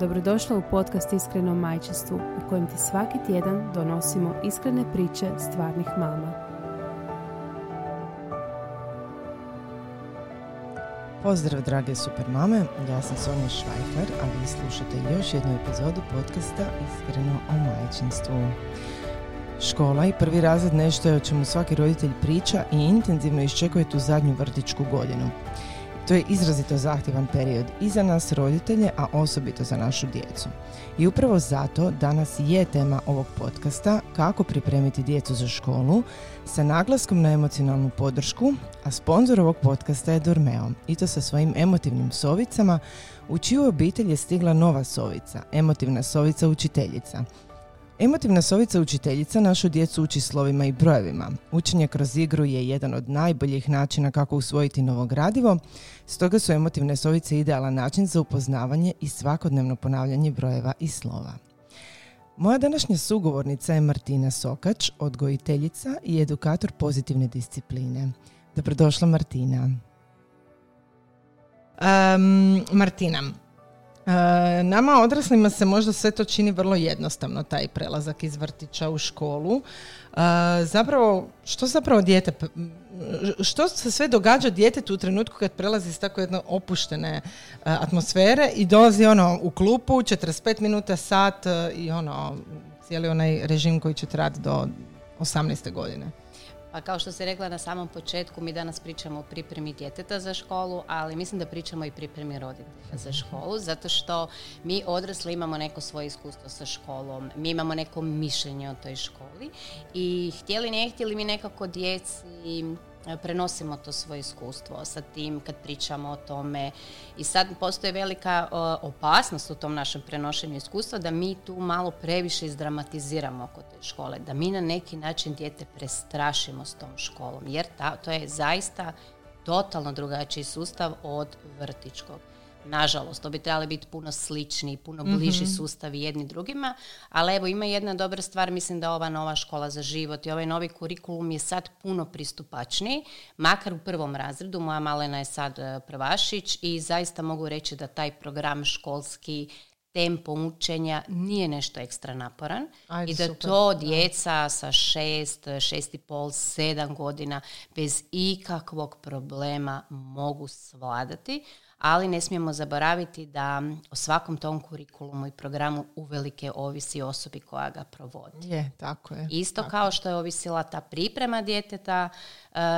Dobrodošla u podcast Iskreno majčinstvu, u kojem ti svaki tjedan donosimo iskrene priče stvarnih mama. Pozdrav drage supermame, ja sam Sonja Švajkler, a vi slušate još jednu epizodu podcasta Iskreno o majčinstvu. Škola i prvi razred nešto je o čemu svaki roditelj priča i intenzivno iščekuje tu zadnju vrtićku godinu. To je izrazito zahtjevan period i za nas roditelje, a osobito za našu djecu. I upravo zato danas je tema ovog podcasta kako pripremiti djecu za školu sa naglaskom na emocionalnu podršku, a sponzor ovog podcasta je Dormeo i to sa svojim emotivnim sovicama u čiju obitelj je stigla nova sovica, emotivna sovica učiteljica. Emotivna sovica učiteljica našu djecu uči slovima i brojevima. Učenje kroz igru je jedan od najboljih načina kako usvojiti novo gradivo, stoga su emotivne sovice idealan način za upoznavanje i svakodnevno ponavljanje brojeva i slova. Moja današnja sugovornica je Martina Sokač, odgojiteljica i edukator pozitivne discipline. Dobrodošla Martina. Martina, nama odraslima se možda sve to čini vrlo jednostavno, taj prelazak iz vrtića u školu. Što se sve događa djetetu u trenutku kad prelazi iz tako jedne opuštene atmosfere i dolazi u klupu 45 minuta, sat i cijeli onaj režim koji će trajati do 18. godine? Pa kao što se rekla na samom početku, mi danas pričamo o pripremi djeteta za školu, ali mislim da pričamo i pripremi roditelja za školu, zato što mi odrasli imamo neko svoje iskustvo sa školom, mi imamo neko mišljenje o toj školi i htjeli ne htjeli mi nekako djeci prenosimo to svoje iskustvo sa tim kad pričamo o tome. I sad postoji velika opasnost u tom našem prenošenju iskustva da mi tu malo previše izdramatiziramo oko te škole, da mi na neki način dijete prestrašimo s tom školom, jer to je zaista totalno drugačiji sustav od vrtićkog. Nažalost, to bi trebali biti puno slični, puno bliži sustavi jedni drugima, ali evo ima jedna dobra stvar, mislim da ova nova škola za život i ovaj novi kurikulum je sad puno pristupačniji, makar u prvom razredu, moja malena je sad prvašić i zaista mogu reći da taj program školski, tempo učenja nije nešto ekstra naporan. Ajde, i da super, to djeca sa 6, 6,5, 7 godina bez ikakvog problema mogu svladati. Ali ne smijemo zaboraviti da o svakom tom kurikulumu i programu uvelike ovisi osobi koja ga provodi. Je, tako je. Isto tako, kao što je ovisila ta priprema djeteta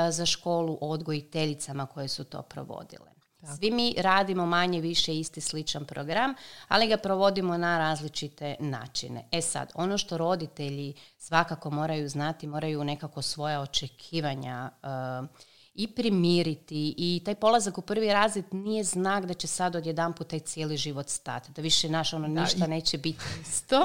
za školu o odgojiteljicama koje su to provodile. Tako. Svi mi radimo manje više isti sličan program, ali ga provodimo na različite načine. E sad, ono što roditelji svakako moraju znati, moraju nekako svoja očekivanja i primiriti, i taj polazak u prvi razred nije znak da će sad odjedanput taj cijeli život stati, da više naš ništa neće biti isto.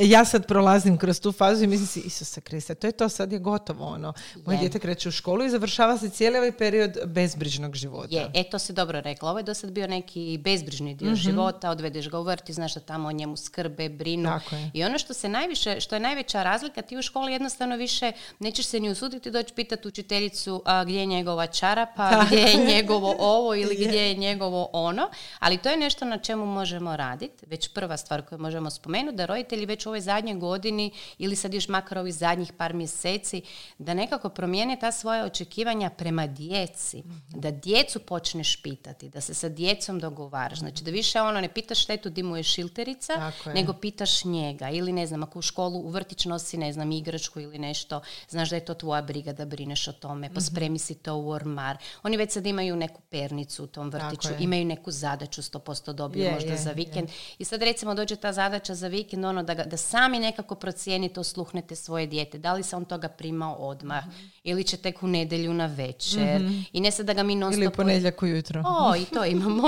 ja sad prolazim kroz tu fazu i mislim si, Isuse Kriste, to je to, sad je gotovo ono. Moje dijete kreće u školu i završava se cijeli ovaj period bezbrižnog života. To si dobro rekla, ovo je do sad bio neki bezbrižni dio života, odvedeš ga u vrtić, znaš da tamo o njemu skrbe, brinu. I ono što je najveća razlika, ti u školi jednostavno više nećeš se ni usuditi doći pitati učiteljicu gdje je njegova čarapa, gdje je njegovo ovo ili gdje je njegovo ono, ali to je nešto na čemu možemo raditi. Već prva stvar koju možemo spomenuti, da roditelji već u ovoj zadnjoj godini ili sad još makar ovih zadnjih par mjeseci, da nekako promijene ta svoja očekivanja prema djeci, da djecu počneš pitati, da se sa djecom dogovaraš. Znači da više ne pitaš štetu di mu je šilterica, nego pitaš njega ili ne znam, ako u školu u vrtić nosi igračku ili nešto, znaš da je to tvoja briga da brineš o tome, pospremi si to u ormar. Oni već sad imaju neku pernicu u tom vrtiću, imaju neku zadaću, 100% dobiju za vikend. I sad recimo dođe ta zadaća za vikend, da sami nekako procijenite, osluhnete svoje dijete, da li se on toga primao odmah, ili će tek u nedjelju na večer, i ne sad da ga mi non stop... Ili u ponedjeljak ujutro. I to imamo.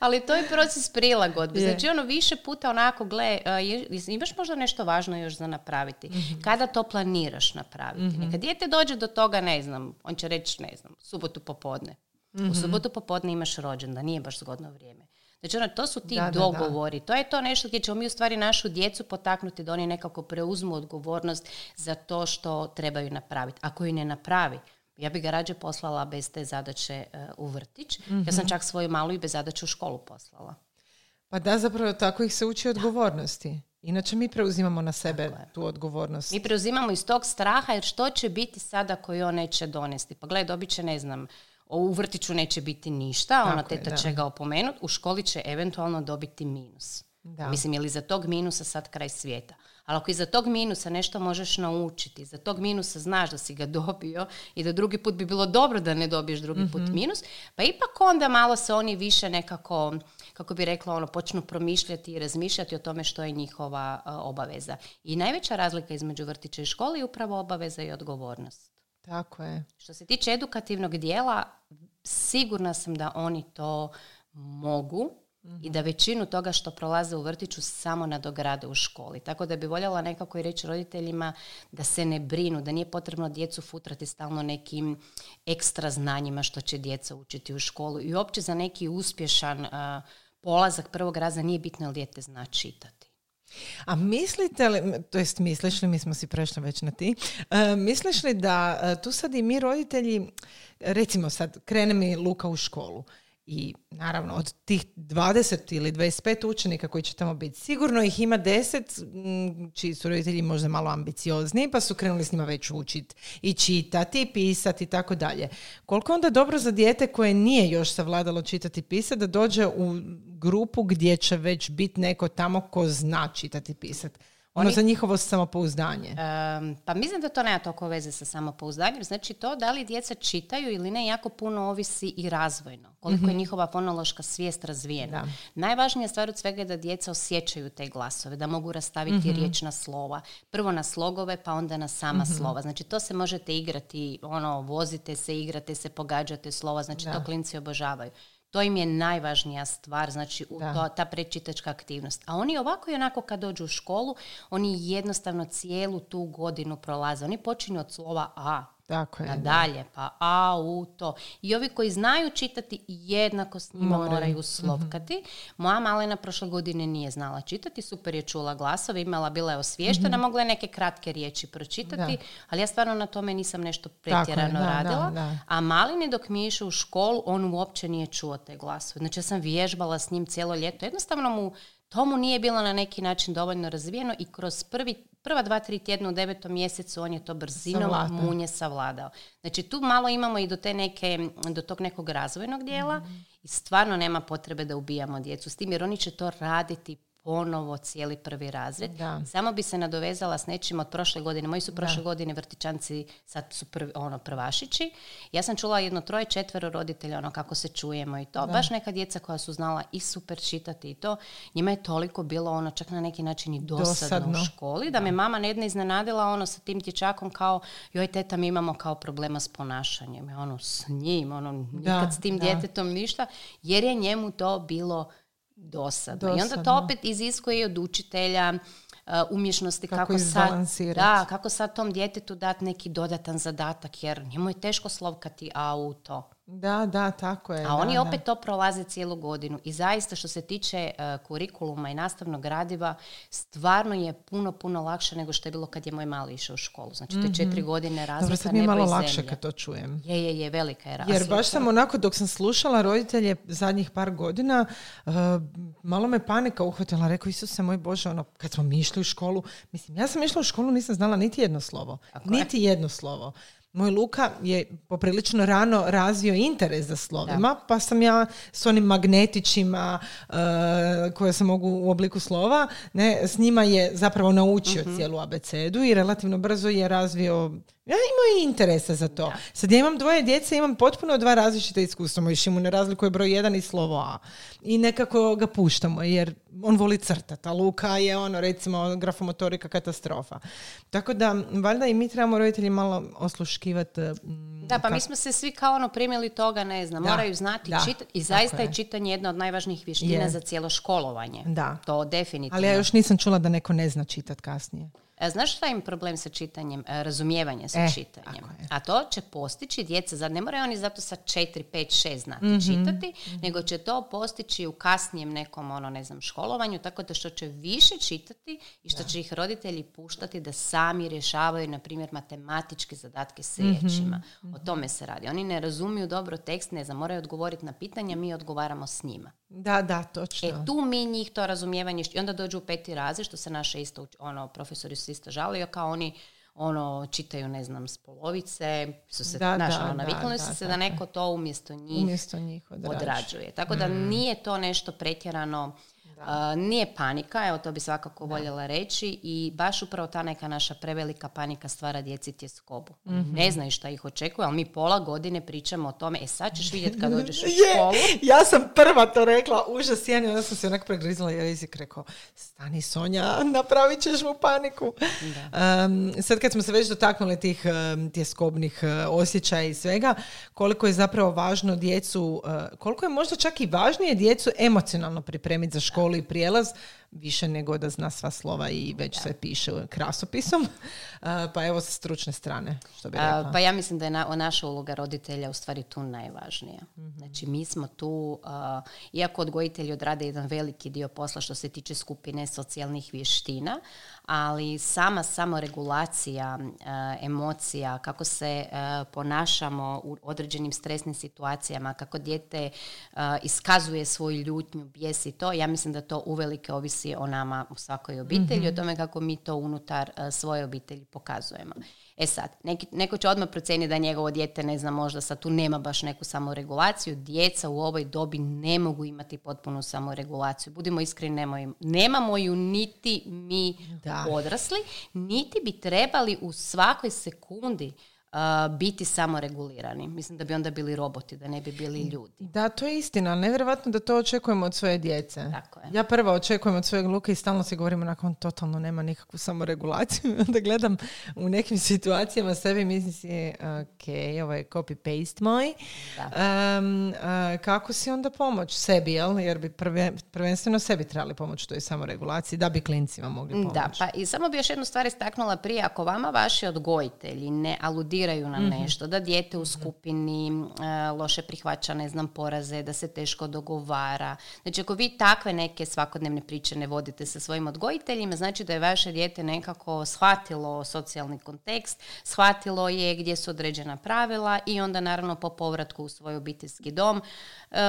ali to je proces prilagodbe. Znači ono više puta onako, gle, imaš možda nešto važno još za napraviti. Mm-hmm. Kada to planiraš napraviti? Mm-hmm. Kad dijete dođe do toga, ne znam, on će reći, ne znam, subotu popodne. Mm-hmm. U subotu popodne imaš rođendan, nije baš zgodno vrijeme. Znači, ono, to su ti dogovori. To je to nešto gdje ćemo mi u stvari našu djecu potaknuti da oni nekako preuzmu odgovornost za to što trebaju napraviti. Ako ju ne napravi, ja bi ga rađe poslala bez te zadaće u vrtić. Mm-hmm. Ja sam čak svoju malu i bez zadaće u školu poslala. Pa da, zapravo tako ih se uči odgovornosti. Inače mi preuzimamo na sebe tu odgovornost. Mi preuzimamo iz tog straha, jer što će biti sada koji on neće donesti? Pa gledaj, dobit će, ne znam, u vrtiću neće biti ništa, tako ona teta će ga opomenuti, u školi će eventualno dobiti minus. Da. Mislim, je li za tog minusa sad kraj svijeta? Ali ako iza tog minusa nešto možeš naučiti, za tog minusa znaš da si ga dobio i da drugi put bi bilo dobro da ne dobiješ drugi put minus, pa ipak onda malo se oni više nekako, kako bi rekla, ono, počnu promišljati i razmišljati o tome što je njihova obaveza. I najveća razlika između vrtića i škole je upravo obaveza i odgovornost. Tako je. Što se tiče edukativnog dijela, sigurna sam da oni to mogu i da većinu toga što prolaze u vrtiću samo nadograde u školi. Tako da bi voljela nekako i reći roditeljima da se ne brinu, da nije potrebno djecu futrati stalno nekim ekstra znanjima što će djeca učiti u školu. I uopće za neki uspješan polazak prvog razreda nije bitno je li dijete zna čitati. A mislite li, to jest misliš li, mi smo si prešli već na ti, misliš li da tu sad i mi roditelji, recimo sad krene mi Luka u školu i naravno od tih 20 ili 25 učenika koji će tamo biti, sigurno ih ima 10 čiji su roditelji možda malo ambiciozniji pa su krenuli s njima već učiti i čitati i pisati i tako dalje. Koliko onda dobro za dijete koje nije još savladalo čitati i pisati da dođe u grupu gdje će već biti neko tamo ko zna čitati i pisati? Ono za njihovo samopouzdanje. Pa mislim da to nema toliko veze sa samopouzdanjem. Znači to da li djeca čitaju ili ne jako puno ovisi i razvojno. Koliko je njihova fonološka svijest razvijena. Da. Najvažnija stvar od svega je da djeca osjećaju te glasove, da mogu rastaviti riječna slova. Prvo na slogove, pa onda na sama slova. Znači to se možete igrati, ono, vozite se, igrate se, pogađate slova. Znači to klinci obožavaju. To im je najvažnija stvar, znači ta prečitačka aktivnost. A oni ovako i onako kad dođu u školu, oni jednostavno cijelu tu godinu prolaze. Oni počinju od slova A. Tako je. Nadalje, pa auto. I ovi koji znaju čitati jednako s njima moraju slovkati. Moja malena prošle godine nije znala čitati, super je čula glasove, bila je osviještena, mogla je neke kratke riječi pročitati, ali ja stvarno na tome nisam nešto pretjerano radila. Da. A malini dok mi je išao u školu, on uopće nije čuo te glasove. Znači ja sam vježbala s njim cijelo ljeto. Jednostavno to mu nije bilo na neki način dovoljno razvijeno i kroz prva 2-3 tjedna u 9. mjesecu on je to brzinom munje savladao. Znači tu malo imamo i do tog nekog razvojnog dijela i stvarno nema potrebe da ubijamo djecu s tim jer oni će to raditi ponovo cijeli prvi razred. Da. Samo bi se nadovezala s nečim od prošle godine. Moji su prošle godine vrtićanci, sad su prvašići. Ja sam čula 3-4 roditelja, kako se čujemo i to. Da. Baš neka djeca koja su znala i super čitati i to. Njima je toliko bilo čak na neki način i dosadno u školi. Da me mama jedna iznenadila sa tim dječakom kao, joj teta, mi imamo kao problema s ponašanjem. S njim, nikad s tim djetetom ništa. Jer je njemu to bilo dosadno. I onda to opet iziskuje od učitelja umješnosti kako sad tom djetetu dati neki dodatan zadatak jer njemu je teško slovkati auto. Da, tako je. A oni opet to prolaze cijelu godinu. I zaista što se tiče kurikuluma i nastavnog gradiva, stvarno je puno, puno lakše nego što je bilo kad je moj mali išao u školu. Znači te 4 godine razlika. Dobro, sad mi je malo lakše kad to čujem. Je, velika je razlika. Jer baš sam dok sam slušala roditelje zadnjih par godina, malo me panika uhvatila. Rekao, Isuse moj Bože, kad smo mi išli u školu, ja sam išla u školu, nisam znala niti jedno slovo. Niti jedno slovo. Moj Luka je poprilično rano razvio interes za slovima, pa sam ja s onim magnetićima koje se mogu u obliku slova, s njima je zapravo naučio cijelu abecedu i relativno brzo je razvio Ja imam interesa za to. Da. Sad ja imam dvoje djece, imam potpuno dva različita iskustva. Moj sin mu ne razlikuje broj 1 i slovo A. I nekako ga puštamo jer on voli crtati. A Luka je ono, recimo, grafomotorika katastrofa. Tako da, valjda i mi trebamo roditelji malo osluškivati. Da, pa mi smo se svi kao ono primili toga, ne znam, da, moraju znati čitati. I zaista je čitanje jedna od najvažnijih vještina za cijelo školovanje. Da. To definitivno. Ali ja još nisam čula da neko ne zna čitati kasnije. Znaš šta im problem sa čitanjem? Razumijevanje sa čitanjem. A to će postići djeca. Ne moraju oni zato sa 4, 5, 6 znati čitati, nego će to postići u kasnijem nekom ono, ne znam, školovanju, tako da što će više čitati i što će ih roditelji puštati da sami rješavaju, na primjer, matematičke zadatke s riječima. O tome se radi. Oni ne razumiju dobro tekst, ne znam, moraju odgovoriti na pitanja, mi odgovaramo s njima. Da, da, točno. E, tu mi njih to razumijevanje, i onda dođu u 5. razred, što se naše isto, ono, profesori su isto žalio, kao oni ono, čitaju, ne znam, s polovice, su se, znaš, ono, naviknuli su se da neko to umjesto njih odrađuje. Tako da nije to nešto pretjerano, nije panika, evo to bi svakako voljela reći, i baš upravo ta neka naša prevelika panika stvara djeci tjeskobu. Ne znaju šta ih očekuje, ali mi pola godine pričamo o tome, sad ćeš vidjeti kad dođeš u školu. Ja sam prva to rekla, užas jedan, onda sam se onak pregrizla i jezik rekao, stani Sonja, napravit ćeš mu paniku. Sad kad smo se već dotaknuli tih tjeskobnih osjećaja i svega, koliko je zapravo važno djecu, koliko je možda čak i važnije djecu emocionalno pripremiti za školu i prijelaz, više nego da zna sva slova i već sve piše krasopisom. Pa evo sa stručne strane, što bi rekla. Pa ja mislim da je naša uloga roditelja u stvari tu najvažnija. Znači mi smo tu, iako odgojitelji odrade jedan veliki dio posla što se tiče skupine socijalnih vještina, ali sama samoregulacija emocija, kako se ponašamo u određenim stresnim situacijama, kako dijete iskazuje svoju ljutnju, bijes i to, ja mislim da to uvelike ovisi o nama u svakoj obitelji, o tome kako mi to unutar svoje obitelji pokazujemo. E sad, neko će odmah procijeniti da njegovo dijete, ne znam, možda sad tu nema baš neku samoregulaciju. Djeca u ovoj dobi ne mogu imati potpunu samoregulaciju. Budimo iskreni, nemamo ju niti mi odrasli, niti bi trebali u svakoj sekundi biti samoregulirani. Mislim da bi onda bili roboti, da ne bi bili ljudi. Da, to je istina, ali nevjerojatno da to očekujemo od svoje djece. Tako je. Ja prva očekujem od svojeg Luke i stalno se govorimo nakon totalno nema nikakvu samoregulaciju. Onda gledam u nekim situacijama sebi i mislim si, ok, ovo je copy-paste moj. Kako si onda pomoć sebi, jer bi prvenstveno sebi trebali pomoć u toj samoregulaciji, da bi klincima mogli pomoći. Da, pa i samo bi još jednu stvar istaknula prije, ako vama vaši odgojitelji ne aludiraju na nešto, da dijete u skupini loše prihvaća, ne znam, poraze, da se teško dogovara. Znači, ako vi takve neke svakodnevne priče ne vodite sa svojim odgojiteljima, znači da je vaše dijete nekako shvatilo socijalni kontekst, shvatilo je gdje su određena pravila i onda naravno po povratku u svoj obiteljski dom.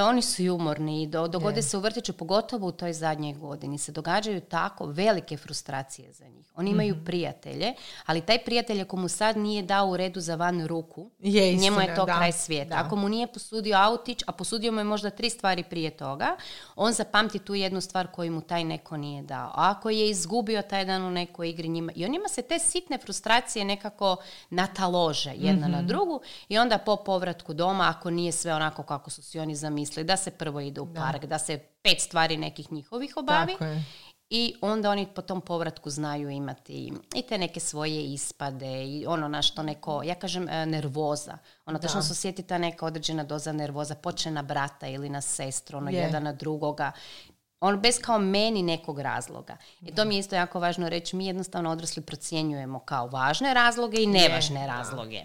Oni su ljubomorni, dogode se u vrtiću, pogotovo u toj zadnjoj godini. Se događaju tako velike frustracije za njih. Oni imaju prijatelje, ali taj prijatelj ako mu sad nije dao u redu za van ruku, je njemu je to kraj svijeta. Ako mu nije posudio autić, a posudio mu je možda 3 stvari prije toga, on zapamti tu jednu stvar koju mu taj neko nije dao. A ako je izgubio taj dan u nekoj igri njima, i on njima se te sitne frustracije nekako natalože jedna na drugu i onda po povratku doma, ako nije sve onako kako su si oni zamislili, da se prvo ide u park, da se 5 stvari nekih njihovih obavi. I onda oni po tom povratku znaju imati i te neke svoje ispade i ono na što neko, ja kažem, nervoza. Ono točno se osjeti ta neka određena doza nervoza, počne na brata ili na sestru, ono jedan na drugoga. Ono bez kao meni nekog razloga. I to mi je isto jako važno reći, mi jednostavno odrasli procjenjujemo kao važne razloge i nevažne razloge.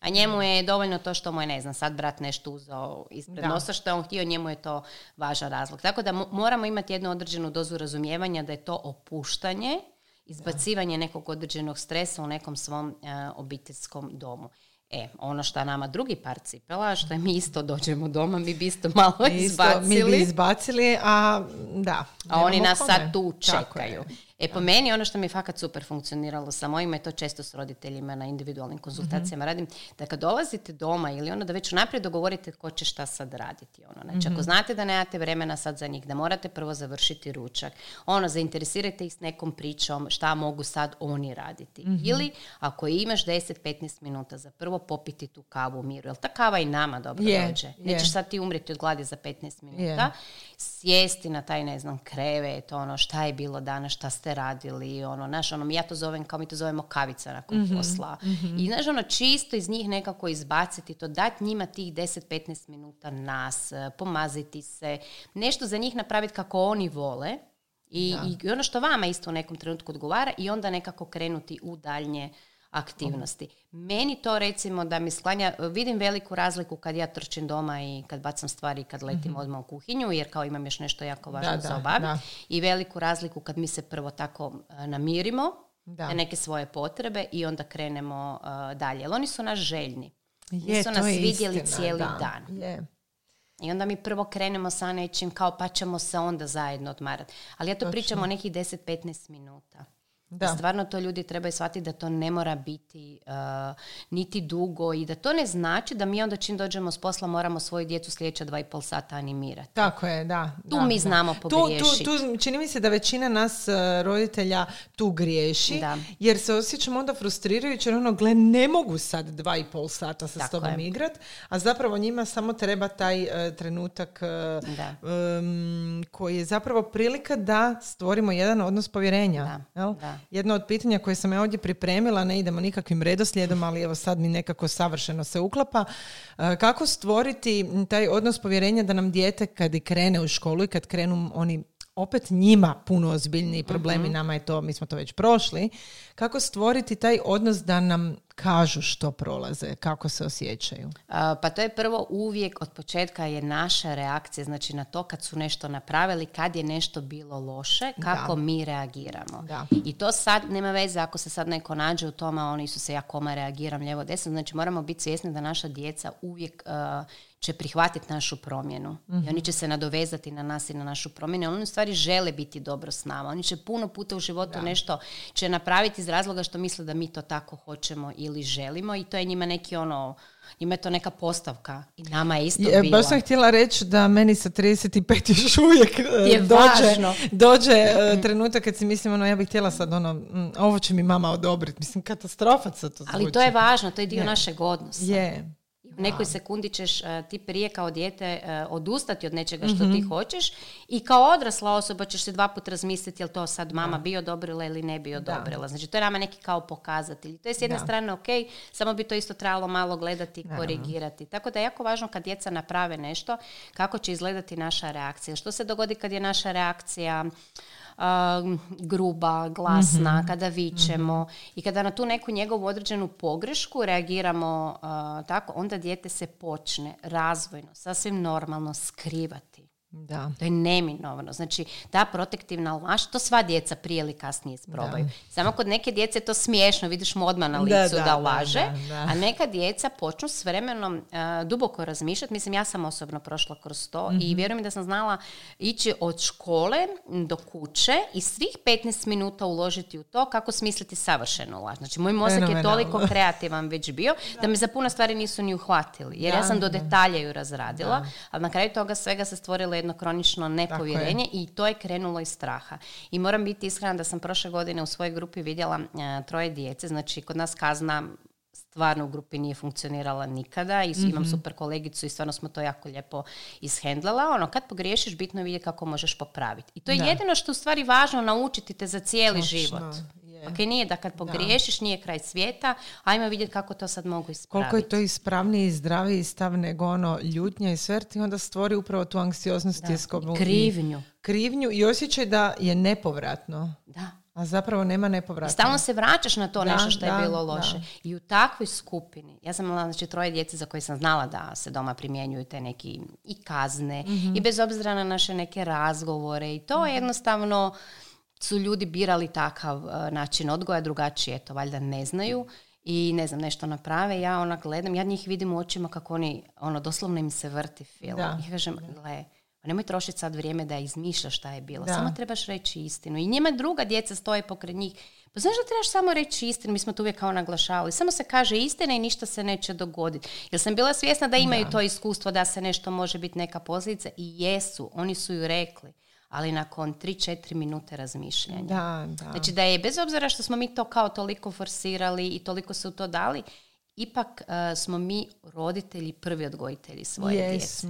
A njemu je dovoljno to što mu je, ne znam, sad brat nešto uzeo ispred nosa što je on htio, njemu je to važan razlog. Tako da moramo imati jednu određenu dozu razumijevanja da je to opuštanje, izbacivanje nekog određenog stresa u nekom svom obiteljskom domu. Ono što nama drugi par cipela, što mi isto dođemo doma, mi bi isto malo izbacili. Mi bi izbacili, a oni nas sad tu čekaju. E po meni, ono što mi je fakat super funkcioniralo sa mojima, je to često s roditeljima na individualnim konzultacijama radim, da kad dolazite doma ili ono da već unaprijed dogovorite ko će šta sad raditi. Ono. Znači, ako znate da nemate vremena sad za njih, da morate prvo završiti ručak, ono, zainteresirajte ih s nekom pričom šta mogu sad oni raditi. Ili, ako imaš 10-15 minuta za prvo popiti tu kavu u miru, jer ta kava i nama dobro dođe. Nećeš sad ti umriti od gladi za 15 minuta. Sjesti na taj, ne znam, krevet, ono, šta je bilo danas, šta ste radili, ono, znaš, ono, ja to zovem, kao mi to zovemo kavica nakon posla. I, znaš, ono, čisto iz njih nekako izbaciti to, dati njima tih 10-15 minuta nas, pomaziti se, nešto za njih napraviti kako oni vole i ono što vama isto u nekom trenutku odgovara i onda nekako krenuti u daljnje aktivnosti. Meni to recimo da mi sklanja, vidim veliku razliku kad ja trčim doma i kad bacam stvari i kad letim odmah u kuhinju, jer kao imam još nešto jako važno za obaviti. I veliku razliku kad mi se prvo tako namirimo na neke svoje potrebe i onda krenemo dalje. Jer oni su nas željni. Nisu nas vidjeli cijeli dan. I onda mi prvo krenemo sa nečim kao pa ćemo se onda zajedno odmarati. Ali ja to pričam o nekih 10-15 minuta. Stvarno to ljudi trebaju shvatiti da to ne mora biti niti dugo i da to ne znači da mi onda čim dođemo s posla moramo svoju djecu sljedeća 2,5 sata animirati. Tako je, da. Tu mi znamo pogriješiti. Tu, čini mi se da većina nas roditelja tu griješi jer se osjećamo onda frustrirajući jer ono, gle, ne mogu sad 2,5 sata sa tobom igrati, a zapravo njima samo treba taj trenutak koji je zapravo prilika da stvorimo jedan odnos povjerenja. Jedno od pitanja koje sam ja ovdje pripremila, ne idemo nikakvim redoslijedom, ali evo sad mi nekako savršeno se uklapa. Kako stvoriti taj odnos povjerenja da nam dijete kad krene u školu i kad krenu oni opet njima puno ozbiljniji problemi, nama je to, mi smo to već prošli, kako stvoriti taj odnos da nam kažu što prolaze, kako se osjećaju? Pa to je prvo uvijek od početka je naša reakcija, znači na to kad su nešto napravili, kad je nešto bilo loše, kako mi reagiramo. I to sad nema veze ako se sad neko nađe u tome, oni su se ja koma reagiram lijevo desno, znači moramo biti svjesni da naša djeca uvijek će prihvatiti našu promjenu. I oni će se nadovezati na nas i na našu promjenu. Oni u stvari žele biti dobro s nama. Oni će puno puta u životu nešto će napraviti iz razloga što misle da mi to tako hoćemo ili želimo i to je njima neki ono, njima je to neka postavka i nama je isto bila. Baš sam htjela reći da meni sa 35 još uvijek dođe trenutak kad si mislim, ono, ja bih htjela sad ono, ovo će mi mama odobriti. Mislim, katastrofa se to zvuči. Ali to je važno, to je dio našeg odnosa. U nekoj sekundi ćeš ti prije kao dijete odustati od nečega što ti hoćeš i kao odrasla osoba ćeš se 2 puta razmisliti je li to sad mama bi odobrila ili ne bi odobrila. Znači to je nama neki kao pokazatelj. To je s jedne strane ok, samo bi to isto trebalo malo gledati i korigirati. Tako da je jako važno kad djeca naprave nešto kako će izgledati naša reakcija. Što se dogodi kad je naša reakcija gruba, glasna, kada vičemo i kada na tu neku njegovu određenu pogrešku reagiramo tako, onda dijete se počne razvojno, sasvim normalno skrivati. To je neminovno. Znači, ta protektivna laž, to sva djeca prije ili kasnije isprobaju. Samo kod neke djece je to smiješno, vidiš mu odmah na licu da laže, a neka djeca počnu s vremenom duboko razmišljati. Mislim, ja sam osobno prošla kroz to i vjerujem da sam znala ići od škole do kuće i svih 15 minuta uložiti u to kako smisliti savršenu laž. Znači, moj mozak je toliko kreativan već bio da me za puno stvari nisu ni uhvatili. Jer ja sam do detalja ju razradila, ali na kraju toga svega se stvorila jedno kronično nepovjerenje i to je krenulo iz straha. I moram biti iskrena da sam prošle godine u svojoj grupi vidjela 3 djece, znači kod nas kazna stvarno u grupi nije funkcionirala nikada i imam super kolegicu i stvarno smo to jako lijepo ishendlala. Ono, kad pogriješiš, bitno je vidjeti kako možeš popraviti. I to je jedino što u stvari važno naučiti te za cijeli život. Ok, nije da kad pogriješiš, nije kraj svijeta, ajmo vidjeti kako to sad mogu ispraviti. Koliko je to ispravniji i zdraviji stav nego ono ljutnja i sve, ti onda stvori upravo tu anksioznost i tjeskobu. Krivnju i osjećaj da je nepovratno. A zapravo nema nepovratno. Stalno se vraćaš na to nešto što je bilo loše. I u takvoj skupini, ja sam imala znači 3 djece za koje sam znala da se doma primjenjuju te neki i kazne, i bez obzira na naše neke razgovore i to jednostavno su ljudi birali takav način odgoja, drugačije to valjda ne znaju i ne znam, nešto naprave, ja ona gledam, ja njih vidim u očima kako oni, ono, doslovno im se vrti film i kažem, gle, Pa nemoj trošiti sad vrijeme da izmišljaš šta je bilo. Da. Samo trebaš reći istinu. I njima druga djeca stoje pokraj njih. Pa znaš da trebaš samo reći istinu? Mi smo to uvijek kao naglašavali. Samo se kaže istina i ništa se neće dogoditi. Jer sam bila svjesna da imaju to iskustvo da se nešto može biti neka posljedica. I jesu. Oni su ju rekli. Ali nakon 3-4 minute razmišljanja. Da. Znači da je, bez obzira što smo mi to kao toliko forsirali i toliko se u to dali, ipak smo mi roditelji prvi odgojitelji svoje djece.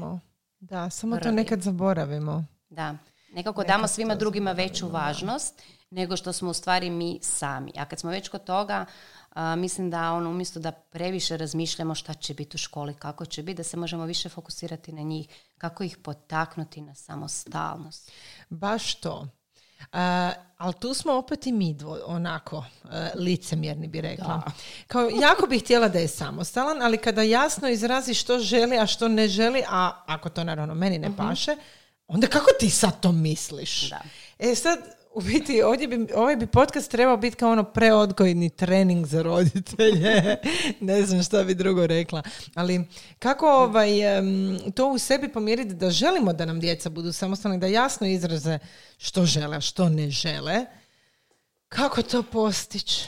Da, samo to nekad zaboravimo. Da, nekako damo svima drugima veću važnost nego što smo u stvari mi sami. A kad smo već kod toga, mislim da umjesto da previše razmišljamo šta će biti u školi, kako će biti, da se možemo više fokusirati na njih, kako ih potaknuti na samostalnost. Baš to. Ali tu smo opet i mi licemjerni bi rekla. Da. Kao, jako bih htjela da je samostalan, ali kada jasno izrazi što želi, a što ne želi, a ako to naravno meni ne paše, onda kako ti sad to misliš? Da. E sad, u biti, ovaj bi podcast trebao biti kao preodgojni trening za roditelje. Ne znam šta bi drugo rekla. Ali kako to u sebi pomiriti da želimo da nam djeca budu samostalni, da jasno izraze što žele, što ne žele. Kako to postići?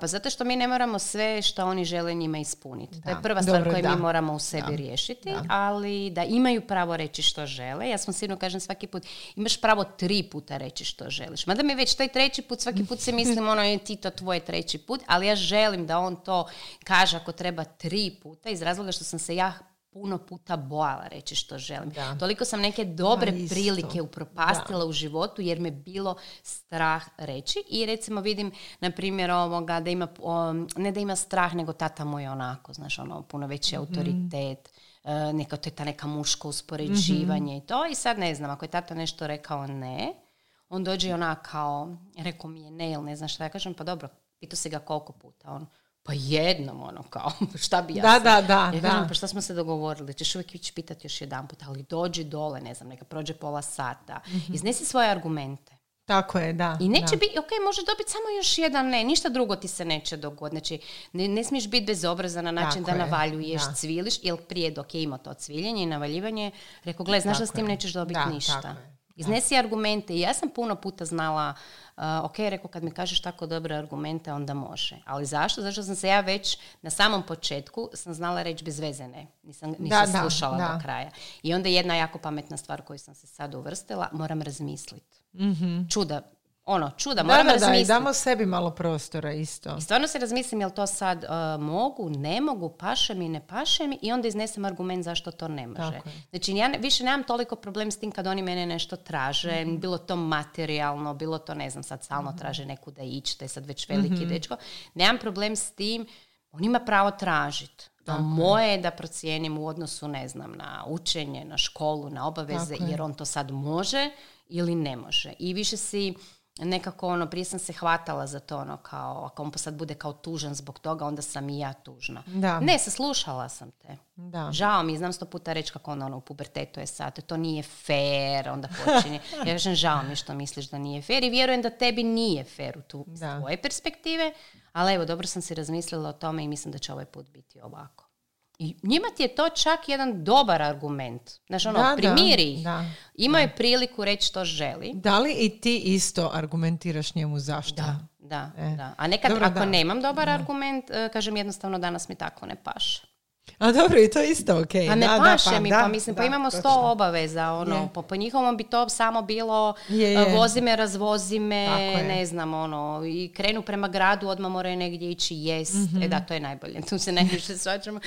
Pa zato što mi ne moramo sve što oni žele njima ispuniti. Da. To je prva stvar koju mi moramo u sebi riješiti, ali da imaju pravo reći što žele. Ja sam sinu kažem svaki put, imaš pravo 3 puta reći što želiš. Mada mi već taj 3. put, svaki put se mislim, je ti to tvoj 3. put, ali ja želim da on to kaže ako treba 3 puta iz razloga što sam se ja puno puta bojala reći što želim. Da. Toliko sam neke dobre prilike upropastila u životu jer me bilo strah reći. I recimo vidim, na primjer, da ima, ne da ima strah, nego tata mu je onako, znaš, puno veći autoritet, to je ta neka muško uspoređivanje i to. I sad ne znam, ako je tata nešto rekao ne, on dođe i rekao mi je ne ili ne znam šta. Ja kažem, pa dobro, pitao se ga koliko puta, pa jednom, šta bi ja kažem, pa šta smo se dogovorili, ćeš uvijek ići pitati još jedanput, ali dođi dole, ne znam, neka prođe pola sata, iznesi svoje argumente. Tako je, da. I neće biti, može dobiti samo još jedan ne, ništa drugo ti se neće dogoditi. Znači, ne smiješ biti bezobrazan na način da navaljuješ, cviliš, jer prije dok je imao to cviljenje i navaljivanje, rekao, gle, znaš da s tim nećeš dobiti ništa. Iznesi argumente. I ja sam puno puta znala, rekao, kad mi kažeš tako dobre argumente, onda može. Ali zašto? Zašto sam se ja već na samom početku sam znala reći bez veze ne. Nisam slušala do kraja. I onda jedna jako pametna stvar koju sam se sad uvrstila, moram razmisliti. Mm-hmm. Čuda, moram razmisliti. Da, damo sebi malo prostora isto. I stvarno se razmislim, jel to sad mogu, ne mogu, paše mi, ne paše mi, i onda iznesem argument zašto to ne može. Znači, ja više nemam toliko problem s tim kad oni mene nešto traže, bilo to materijalno, bilo to, ne znam, sad stalno traže neku da ići, da je sad već veliki dečko. Nemam problem s tim, on ima pravo tražiti. A moje je da procijenim u odnosu, ne znam, na učenje, na školu, na obaveze, jer on to sad može ili ne može. I više si nekako prije sam se hvatala za to ako on sad bude kao tužan zbog toga, onda sam i ja tužna. Da. Ne, saslušala sam te. Da. Žao mi, znam 100 puta reći kako u pubertetu je sad, to nije fair, onda počinje. Ja kažem, žao mi što misliš da nije fair i vjerujem da tebi nije fair u tu svoje perspektive, ali evo, dobro sam se razmislila o tome i mislim da će ovaj put biti ovako. I njima ti je to čak jedan dobar argument. Znači, primiri. Da. Ima je priliku reći što želi. Da li i ti isto argumentiraš njemu zašto? Da. A nekad, dobro, ako nemam dobar argument, kažem jednostavno danas mi tako ne paše. A dobro, i to je isto okej. A ne paše mi, pa imamo 100 obaveza. Po njihovom bi to samo bilo vozi me, razvozi me, ne znam, i krenu prema gradu, odmah moraju negdje ići jest. Mm-hmm. To je najbolje, tu se najviše svađamo.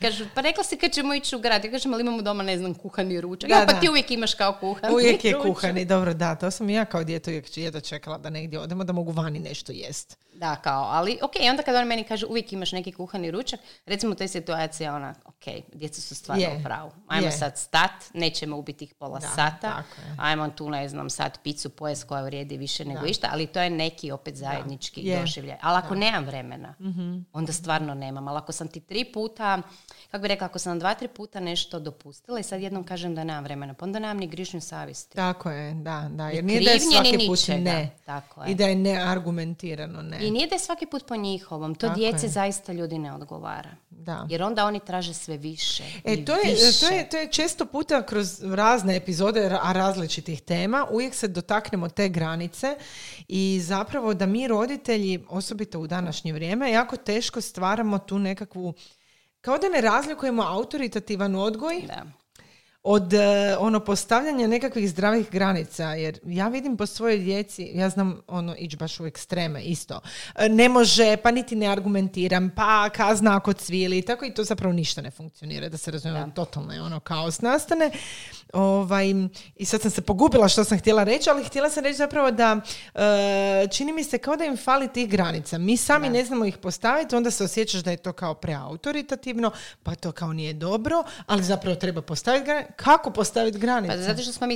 Kažu, pa rekla si kad ćemo ići u grad. Ja kažem, ali imamo doma, ne znam, kuhani ručak. Pa ti uvijek imaš kao kuhani ručak. Uvijek je kuhani, dobro, to sam i ja kao dijete uvijek čekala da negdje odemo, da mogu vani nešto jest. Da, ali onda kad on meni kaže uvijek imaš neki kuhani ručak, recimo to je situacija djeca su stvarno u pravu. Ajmo sad stat, nećemo ubiti ih pola sata, ajmo tu, ne znam, sad picu pojest koja vrijedi više nego išta, ali to je neki opet zajednički doživljaj. Ali ako nemam vremena, onda stvarno nemam. Ali ako sam ti 3 puta, ako sam 2-3 puta nešto dopustila i sad jednom kažem da nemam vremena, pa onda nemam ni grižnju savjesti. Tako je, da. Jer nije da je svaki put ne. I da je neargumentirano ne. I nije da je svaki put po njihovom. To djeci zaista ljudi ne odgovara. Da. Jer onda oni traže sve više. To je često puta kroz razne epizode, a različitih tema, uvijek se dotaknemo te granice i zapravo da mi roditelji, osobito u današnje vrijeme, jako teško stvaramo tu nekakvu, kao da ne razlikujemo autoritativan odgoj, da, od postavljanja nekakvih zdravih granica, jer ja vidim po svojoj djeci, ja znam ići baš u ekstreme isto. Ne može, pa niti ne argumentiram, pa kazna ako cvili, tako i to zapravo ništa ne funkcionira, da se razumije, totalno je kaos nastane. I sad sam se pogubila što sam htjela reći, ali htjela sam reći zapravo da čini mi se kao da im fali tih granica. Mi sami ne znamo ih postaviti, onda se osjećaš da je to kao preautoritativno, pa to kao nije dobro, ali zapravo treba postaviti granice. Kako postaviti granice? Pa, zato što smo mi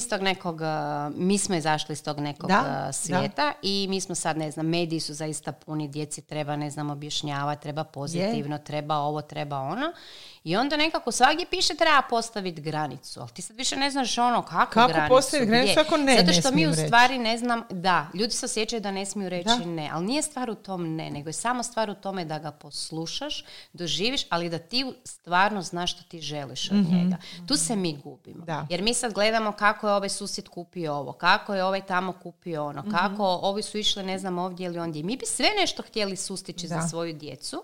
izašli iz tog nekog svijeta i mi smo sad, mediji su zaista puni, djeci treba, objašnjavati, treba pozitivno, treba ovo, treba ono. I onda nekako svagdje piše treba postaviti granicu, ali ti sad više ne znaš kako granicu. Kako postaviti granicu ako ne smiju reći? Zato što mi u stvari ljudi se osjećaju da ne smiju reći ne, ali nije stvar u tom ne, nego je samo stvar u tome da ga poslušaš, doživiš, ali da ti stvarno znaš što ti želiš od njega. Tu se mi gubimo. Da. Jer mi sad gledamo kako je ovaj susjed kupio ovo, kako je ovaj tamo kupio ono, kako ovi su išli ovdje ili ondje. Mi bi sve nešto htjeli sustići za svoju djecu.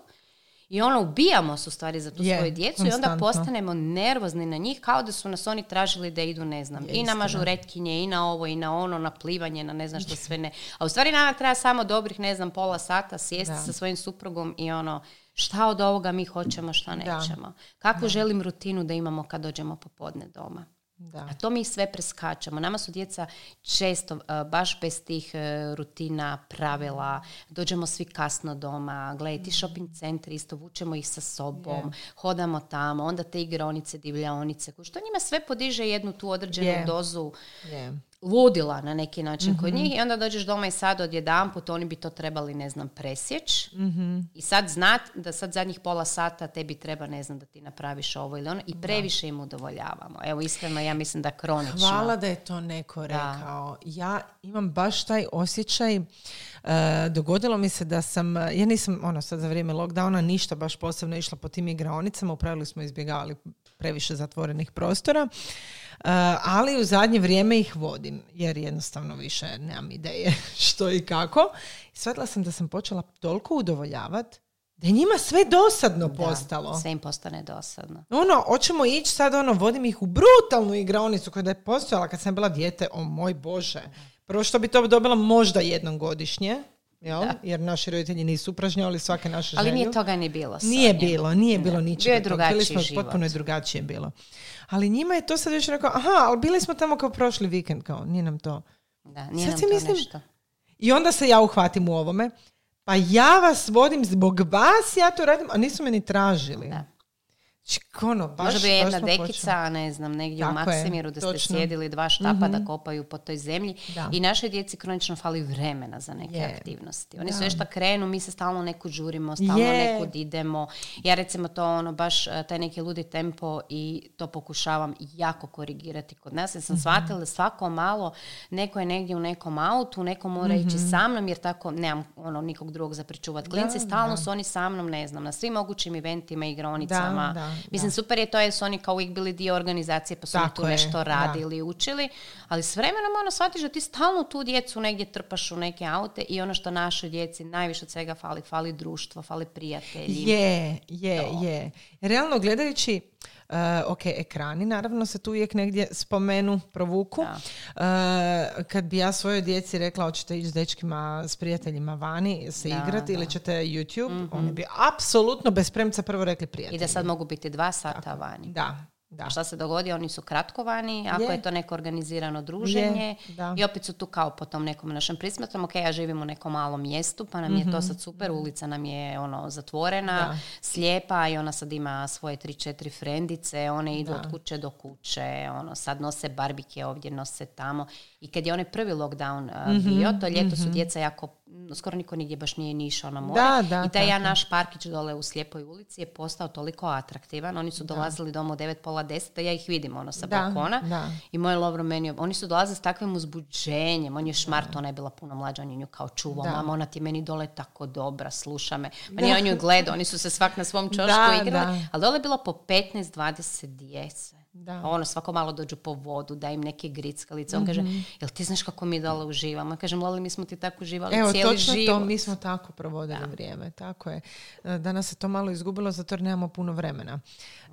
I ubijamo se u stvari za tu svoju djecu konstantno. I onda postanemo nervozni na njih kao da su nas oni tražili da idu, i na mažuretkinje, i na ovo, i na ono, na plivanje, na ne znam što sve ne. A u stvari nama treba samo dobrih, pola sata sjesti sa svojim suprugom i šta od ovoga mi hoćemo, šta nećemo. Kako želim rutinu da imamo kad dođemo popodne doma. Da. A to mi sve preskačemo. Nama su djeca često baš bez tih rutina, pravila, dođemo svi kasno doma, gledajte shopping centri, isto vučemo ih sa sobom, hodamo tamo, onda te igronice, divljaonice, što njima sve podiže jednu tu određenu dozu ludila na neki način kod njih, i onda dođeš doma i sad odjedanput oni bi to trebali, presjeći i sad znat da sad zadnjih pola sata tebi treba, da ti napraviš ovo ili ono, i previše im udovoljavamo. Evo, iskreno, ja mislim da kronično. Hvala da je to neko rekao. Ja imam baš taj osjećaj, dogodilo mi se da ja nisam, sad za vrijeme lockdowna ništa baš posebno išla po tim igraonicama, u pravilu smo izbjegavali previše zatvorenih prostora, ali u zadnje vrijeme ih vodim, jer jednostavno više nemam ideje što i kako. Shvatila sam da sam počela toliko udovoljavati da je njima sve dosadno postalo. Da, sve im postane dosadno. Hoćemo ići sad, vodim ih u brutalnu igraonicu koja je postojala kad sam bila dijete, o moj Bože. Prvo što bi to dobila možda jednom godišnje, jer naši roditelji nisu upražnjavali svake naše želje. Ali nije toga ni bilo. Nije bilo ničega. Bio je drugačiji život. Potpuno je drugačije bilo. Ali njima je to sad još rekao, ali bili smo tamo kao prošli vikend, kao nije nam to. Da, nije sad nam to nešto. I onda se ja uhvatim u ovome. Pa ja vas vodim zbog vas, ja to radim, a nisu me ni tražili. Da. Možda bi jedna dekica, negdje tako u Maksimiru da ste sjedili dva štapa da kopaju po toj zemlji, i našoj djeci kronično fali vremena za neke aktivnosti. Oni su nešto krenu, mi se stalno neku žurimo, stalno nekud idemo. Ja recimo to baš taj neki ludi tempo i to pokušavam jako korigirati kod nas. Ja sam shvatila da svako malo neko je negdje u nekom autu, neko mora ići sa mnom jer tako nemam nikog drugog za pričuvat. Klinci stalno su oni sa mnom, na svim mogućim eventima, igronicama. Mislim, super je to jer su oni kao uvijek bili dio organizacije, pa su tu nešto radili, učili, ali s vremenom shvatiš da ti stalno tu djecu negdje trpaš u neke aute i što našoj djeci najviše od svega fali društvo, fali prijatelji. Je. Realno gledajući, ekrani naravno se tu uvijek negdje spomenu, provuku. Kad bi ja svojoj djeci rekla hoćete ići s dečkima, s prijateljima vani se igrati ili ćete YouTube, oni bi apsolutno bez premca prvo rekli prijatelji. I da sad mogu biti 2 sata vani. Da. Šta se dogodi, oni su kratko vani, ako je to neko organizirano druženje i opet su tu kao po tom nekom našem prismetom, ja živim u nekom malom mjestu, pa nam je to sad super, ulica nam je zatvorena, slijepa i ona sad ima svoje 3-4 frendice, one idu od kuće do kuće, sad nose barbike ovdje, nose tamo. I kad je onaj prvi lockdown bio, to ljeto su djeca jako, skoro niko nigdje baš nije išao na more. Da, i taj naš parkić dole u Slijepoj ulici je postao toliko atraktivan. Oni su dolazili doma u 9:30, ja ih vidim ono sa balkona. Da. I moj Lovro meni, oni su dolazili s takvim uzbuđenjem. On je šmart, ona je bila puno mlađa, on je nju kao čuvao. Mama, ona ti meni dole tako dobra, sluša me. Pa nije on nju gledao, oni su se svak na svom čošku igrali. Ali dole je bilo po 15-20 djece. Da. Ono, svako malo dođu po vodu, da im neke grickalice. On kaže, jel ti znaš kako mi dole uživamo? Ja kažem, Loli, mi smo ti tako uživali cijeli život. Evo, točno to, mi smo tako provodili vrijeme. Tako je. Danas se to malo izgubilo, zato jer nemamo puno vremena.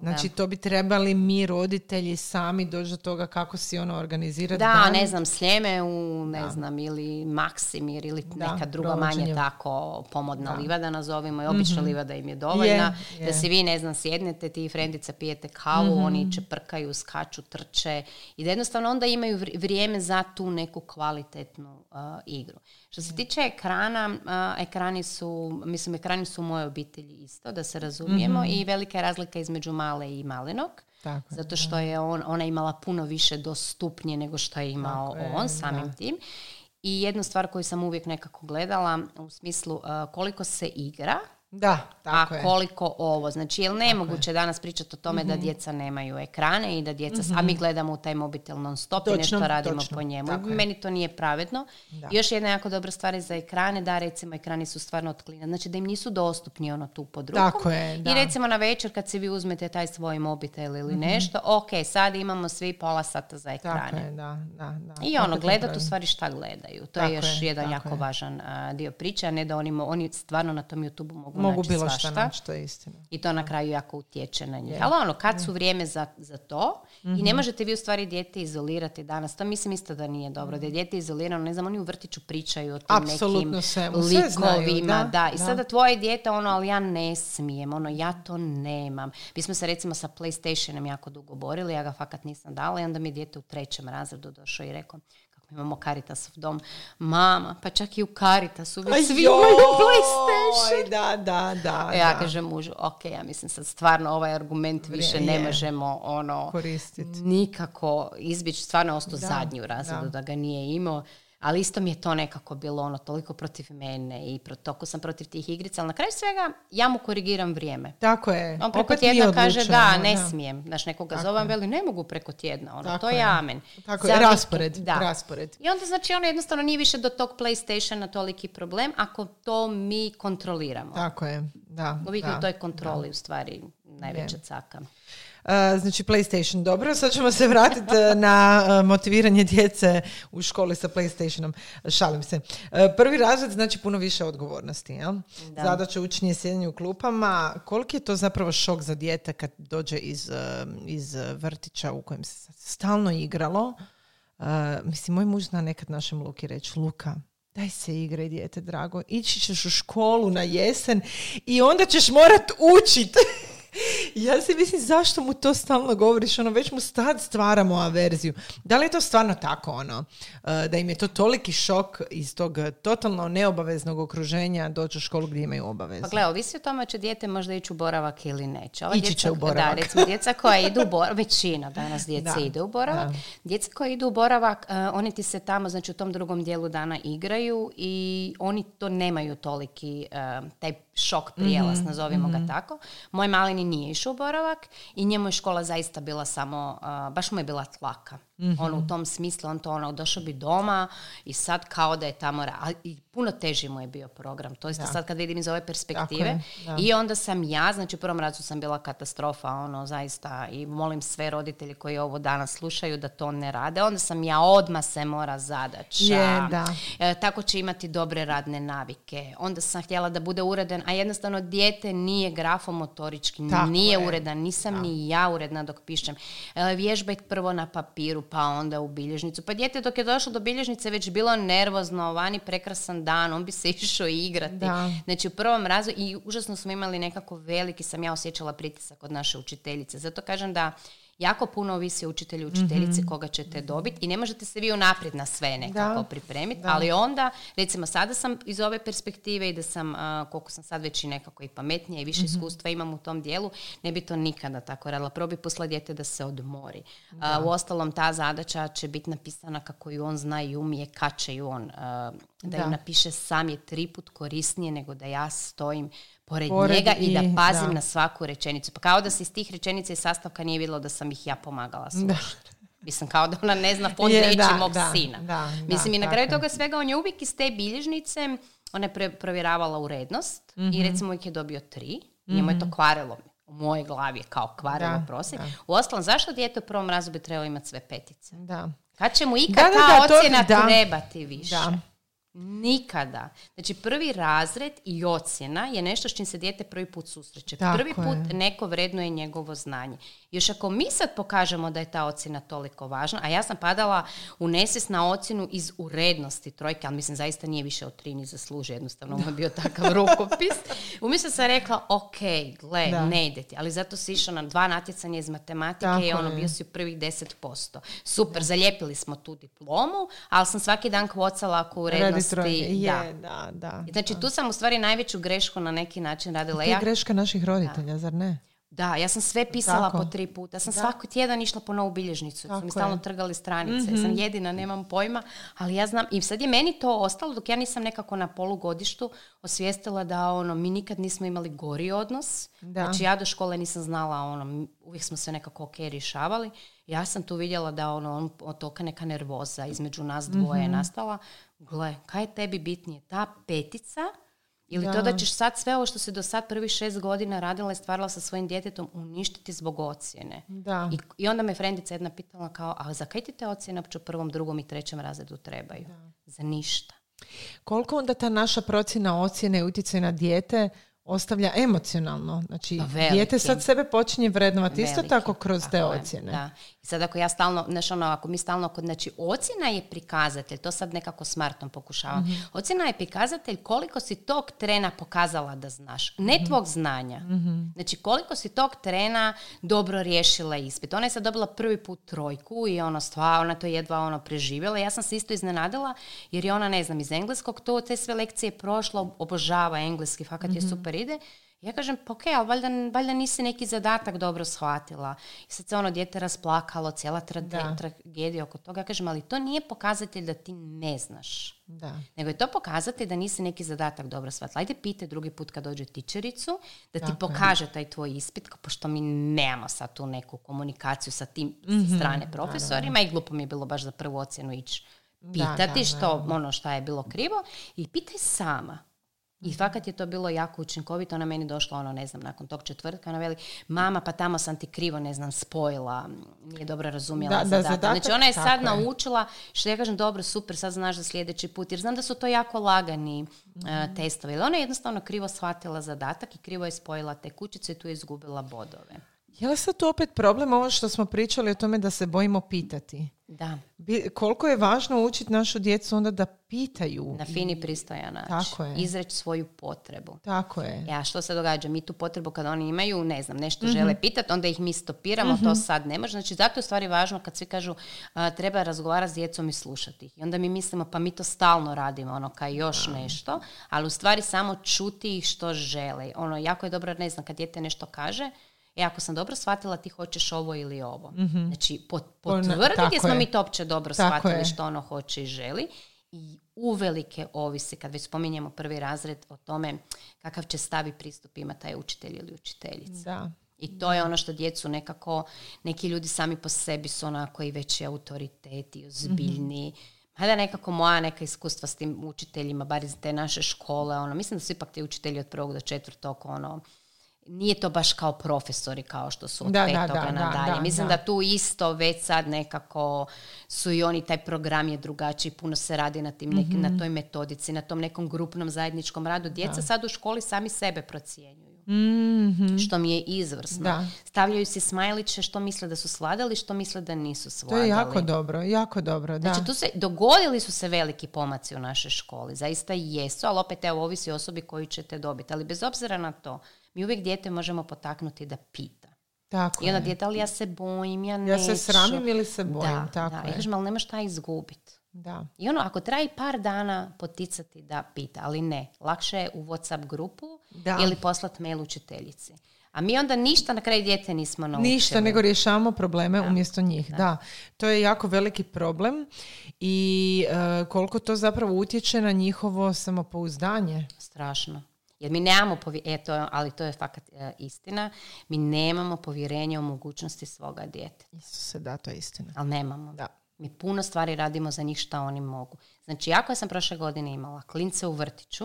Znači, to bi trebali mi, roditelji, sami doći do toga kako si ono organizirati. Da, dan. Ne znam, Sljeme u, ne znam, ili Maksimir, ili neka druga manje tako pomodna livada, nazovimo. I obična livada im je dovoljna. Da se vi, ne znam, sjednete, ti frendica pijete kavu, oni će prkaju, skaču, trče. I da jednostavno onda imaju vrijeme za tu neku kvalitetnu igru. Što se tiče ekrana, ekrani su u mojoj obitelji isto, da se razumijemo, i velika je razlika između male i malenog. Tako, zato što je ona imala puno više dostupnije nego što je imao on samim tim. I jednu stvar koju sam uvijek nekako gledala u smislu koliko se igra, a koliko ovo. Znači, je li nemoguće danas pričati o tome da djeca nemaju ekrane i da djeca... A mi gledamo u taj mobitel non stop i nešto radimo po njemu. Meni to nije pravedno. Da. Još jedna jako dobra stvar je za ekrane, da recimo ekrani su stvarno otklina. Znači da im nisu dostupni ono tu pod rukom. Tako je, da. I recimo na večer kad si vi uzmete taj svoj mobitel ili nešto, ok, sad imamo svi pola sata za ekrane. Tako je, da. I ono, gledati u stvari šta gledaju. To je još jedan jako važan dio priče, a ne da oni stvarno na tom YouTube-u mogu bilo šta naći, to je istina. I to na kraju jako utječe na njih. Ali ono, kad su vrijeme za to i ne možete vi u stvari dijete izolirati danas, to mislim isto da nije dobro, da je dijete izolirano, ne znam, oni u vrtiću pričaju o tim nekim likovima. Da. I sada tvoje dijete, ono, ali ja ne smijem, ono, ja to nemam. Mi smo se recimo sa PlayStationom jako dugo borili, ja ga fakat nisam dala i onda mi je dijete u 3. razredu došao i rekao, imamo Caritasov dom. Mama, pa čak i u Caritasu svi imaju PlayStation. Da. Ja kažem mužu, ok, ja mislim sad stvarno ovaj argument više ne možemo ono koristiti. Nikako izbjeći, stvarno ostao zadnji u razredu da ga nije imao. Ali isto mi je to nekako bilo ono toliko protiv mene i toliko sam protiv tih igrica, ali na kraju svega ja mu korigiram vrijeme. Tako je. On preko tjedna kaže ne smijem. Znaš, nekoga zovem, veli ne mogu preko tjedna. Ono, to je amen. Tako je, raspored. I onda znači ono jednostavno nije više do tog PlayStationa toliki problem ako to mi kontroliramo. Tako je, da. Uvijek u toj kontroli u stvari najveća caka. Znači PlayStation, dobro, sad ćemo se vratiti na motiviranje djece u školi sa PlayStationom. Šalim se. Prvi razred znači puno više odgovornosti, jel? Zadaće učenje sjedenje u klupama. Koliki je to zapravo šok za dijete kad dođe iz vrtića u kojem se stalno igralo? Mislim, moj muž zna nekad našem Luki reći, Luka, daj se igraj, dijete drago, ići ćeš u školu na jesen i onda ćeš morat učit. Ja se mislim, zašto mu to stalno govoriš, ono, već mu sad stvaramo averziju. Da li je to stvarno tako, ono, da im je to toliki šok iz tog totalno neobaveznog okruženja doći u školu gdje imaju obavezu? Pa gledaj, ovisi o tome će dijete možda ići u boravak ili neće. Ići će u boravak. Da, recimo, djeca koja idu u boravak, većina danas djece ide u boravak. Da. Djeca koja idu u boravak, oni ti se tamo, znači u tom drugom dijelu dana igraju i oni to nemaju toliki, taj šok prijelaz, nazovimo ga tako. Moj malini nije išao u boravak i njemu je škola zaista bila samo, baš mu je bila tlaka. Ono, u tom smislu, on to ono, došao bi doma i sad kao da je tamo i puno teži mu je bio program. To isto sad kad vidim iz ove perspektive. I onda sam ja, znači u prvom razredu sam bila katastrofa, ono, zaista, i molim sve roditelje koji ovo danas slušaju da to ne rade. Onda sam ja odmah se mora zadaća. Tako će imati dobre radne navike. Onda sam htjela da bude uredan, a jednostavno dijete nije grafomotorički, nije uredan, nisam ni ja uredna dok pišem. Vježbaj prvo na papiru, pa onda u bilježnicu. Pa dijete dok je došlo do bilježnice već bilo nervozno, vani prekrasan dan, on bi se išao igrati. Znači u prvom razredu i užasno smo imali nekako veliki, sam ja osjećala pritisak od naše učiteljice. Zato kažem da jako puno ovisi učitelji, učiteljice, mm-hmm. koga ćete dobiti i ne možete se vi unaprijed na sve nekako pripremiti, ali onda, recimo sada sam iz ove perspektive i da sam, koliko sam sad već i nekako i pametnija i više mm-hmm. iskustva imam u tom dijelu, ne bi to nikada tako radila. Probi posla dijete da se odmori. Uostalom, ta zadaća će biti napisana kako ju on zna i umije, kad će ju on. Da ju napiše sam je 3 puta korisnije nego da ja stojim pored njega i da pazim na svaku rečenicu. Pa kao da se iz tih rečenica i sastavka nije vidjelo da sam ih ja pomagala slušati. Mislim, kao da ona ne zna pod riječi mog sina. Mislim, i na kraju toga svega on je uvijek iz te bilježnice, ona je provjeravala urednost mm-hmm. i recimo uvijek je dobio 3. Mm-hmm. Njemu je to kvarilo. U mojoj glavi je kao kvarilo prosjek. Uostalom, zašto dijete u prvom razdoblju trebalo imati sve petice? Da. Kad će mu ikad ta ocjena trebati više? Da. Nikada. Znači, prvi razred i ocjena je nešto s čim se dijete prvi put susreće. Tako prvi put neko vrednuje njegovo znanje. Još ako mi sad pokažemo da je ta ocjena toliko važna, a ja sam padala u nesvijest na ocjenu iz urednosti 3, ali mislim zaista nije više od 3 ni zaslužio, jednostavno on je bio takav rukopis. Umjesto sam rekla, ok, gle, ne ide ti, ali zato si išao na 2 natjecanja iz matematike i ono bio si u prvih 10%. Super, zalijepili smo tu diplomu, ali sam svaki dan kvocala ako urednosti. Znači, tu sam u stvari najveću grešku na neki način radila. To je greška naših roditelja, zar ne? Da, ja sam sve pisala po 3 puta. Ja sam svaki tjedan išla po novu bilježnicu. Mi stalno trgali stranice. Mm-hmm. Ja sam jedina, nemam pojma. Ali ja znam, i sad je meni to ostalo dok ja nisam nekako na polugodištu osvijestila da ono, mi nikad nismo imali gori odnos. Da. Znači, ja do škole nisam znala, ono, uvijek smo se nekako rješavali. Ja sam tu vidjela da ono, od toga neka nervoza između nas dvoje je nastala. Gle, kaj je tebi bitnije? Ta petica ili to da ćeš sad sve ovo što se do sad prvih 6 godina radila i stvarala sa svojim djetetom uništiti zbog ocjene. Da. I onda me frendica jedna pitala kao, a za kaj ti te ocjene u 1., 2. i 3. razredu trebaju? Da. Za ništa. Koliko onda ta naša procjena ocjene i utjecaj na dijete ostavlja emocionalno? Znači, dijete sad sebe počinje vrednovati isto tako kroz te ocjene. Da. I sad ako ja stalno, ako mi stalno, znači ocjena je prikazatelj, to sad nekako smartno pokušavam, ocjena je prikazatelj koliko si tog trena pokazala da znaš, ne tvog znanja. Znači koliko si tog trena dobro riješila ispit. Ona je sad dobila prvi put 3 i ono, ona to jedva preživjela. Ja sam se isto iznenadila jer je ona, ne znam, iz engleskog, to te sve lekcije je prošla, obožava engleski, fakat je super ide. Ja kažem, pa okej, ali valjda nisi neki zadatak dobro shvatila. I sad se ono dijete rasplakalo, cijela tragedija oko toga. Ja kažem, ali to nije pokazatelj da ti ne znaš. Da. Nego je to pokazatelj da nisi neki zadatak dobro shvatila. Ajde, pitaj drugi put kad dođe tičericu da ti pokaže taj tvoj ispit, pošto mi nemamo sad tu neku komunikaciju sa tim strane profesorima i glupo mi je bilo baš za prvu ocjenu ići pitati ono šta je bilo krivo. I pitaj sama. I fakat je to bilo jako učinkovito. Ona meni došla, ne znam, nakon tog četvrtka, ona veli, mama, pa tamo sam ti krivo, ne znam, spojila, nije dobro razumjela zadatak. Znači, ona je sad naučila, što ja kažem, dobro, super, sad znaš za sljedeći put, jer znam da su to jako lagani testovi. Ona je jednostavno krivo shvatila zadatak i krivo je spojila te kućice i tu je izgubila bodove. Je li sad tu opet problem ovo što smo pričali o tome da se bojimo pitati? Da. Koliko je važno učiti našu djecu onda da pitaju. Na fin i pristojan način. Izreći svoju potrebu. Tako je. Ja, što se događa? Mi tu potrebu kada oni imaju, ne znam, nešto žele pitati, onda ih mi stopiramo, to sad ne može. Znači, zato je stvari važno kad svi kažu treba razgovarati s djecom i slušati ih. I onda mi mislimo, pa mi to stalno radimo, kaj još nešto, ali u stvari samo čuti ih što žele. Jako je dobro, ne znam, kad dijete nešto kaže, ako sam dobro shvatila, ti hoćeš ovo ili ovo. Mm-hmm. Znači, potvrditi jesmo mi to opće dobro shvatili što ono hoće i želi. I uvelike ovisi, kad već spominjemo prvi razred, o tome kakav će stavi pristup ima taj učitelj ili učiteljica. Da. I to je ono što djecu nekako, neki ljudi sami po sebi su onako i veći autoriteti, ozbiljniji. Hajde nekako moja neka iskustva s tim učiteljima, bar iz te naše škole. Mislim da su ipak te učitelji od 1. do 4. Nije to baš kao profesori kao što su od 5. nadalje. Mislim da tu isto već sad nekako su i oni, taj program je drugačiji, puno se radi na tim na toj metodici, na tom nekom grupnom zajedničkom radu. Djeca sad u školi sami sebe procjenjuju. Što mi je izvrsno. Da. Stavljaju si smajliće što misle da su svladali, što misle da nisu svladali. To je jako dobro, jako dobro. Da. Znači, tu se dogodili su se veliki pomaci u našoj školi. Zaista jesu, ali opet ovisi osobi koju ćete dobiti. Ali bez obzira na to, mi uvijek dijete možemo potaknuti da pita. Tako. I onda djeta, ali ja se bojim, ja neću. Ja se sramim ili se bojim, da, tako da. Je. Da, kažem, ali nemaš šta izgubiti. Da. I ono, ako traji par dana, poticati da pita, ali ne. Lakše je u WhatsApp grupu da. Ili poslati mail učiteljici. A mi onda ništa na kraju dijete nismo naučili. Ništa, nego rješavamo probleme da. Umjesto njih. Da. Da, to je jako veliki problem i koliko to zapravo utječe na njihovo samopouzdanje. Strašno. Jer mi nemamo, ali to je fakat istina, mi nemamo povjerenja u mogućnosti svoga dijete. Isuse, da, to je istina. Ali nemamo. Da. Mi puno stvari radimo za njih šta oni mogu. Znači, ja sam prošle godine imala klince u vrtiću,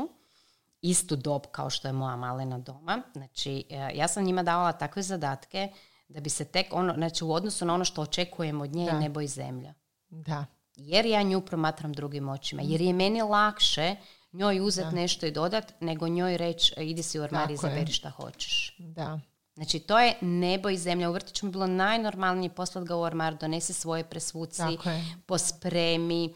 istu dob kao što je moja malena doma. Znači, ja sam njima davala takve zadatke da bi se tek ono, znači u odnosu na ono što očekujem od nje je nebo i zemlja. Da. Jer ja nju promatram drugim očima. Jer je meni lakše njoj uzeti nešto i dodat nego njoj reći idi si u ormar i izaberi šta hoćeš. Da. Znači, to je nebo i zemlja. U vrtiću mi bilo najnormalnije poslati ga u ormar, donesi svoje presvuci, pospremi.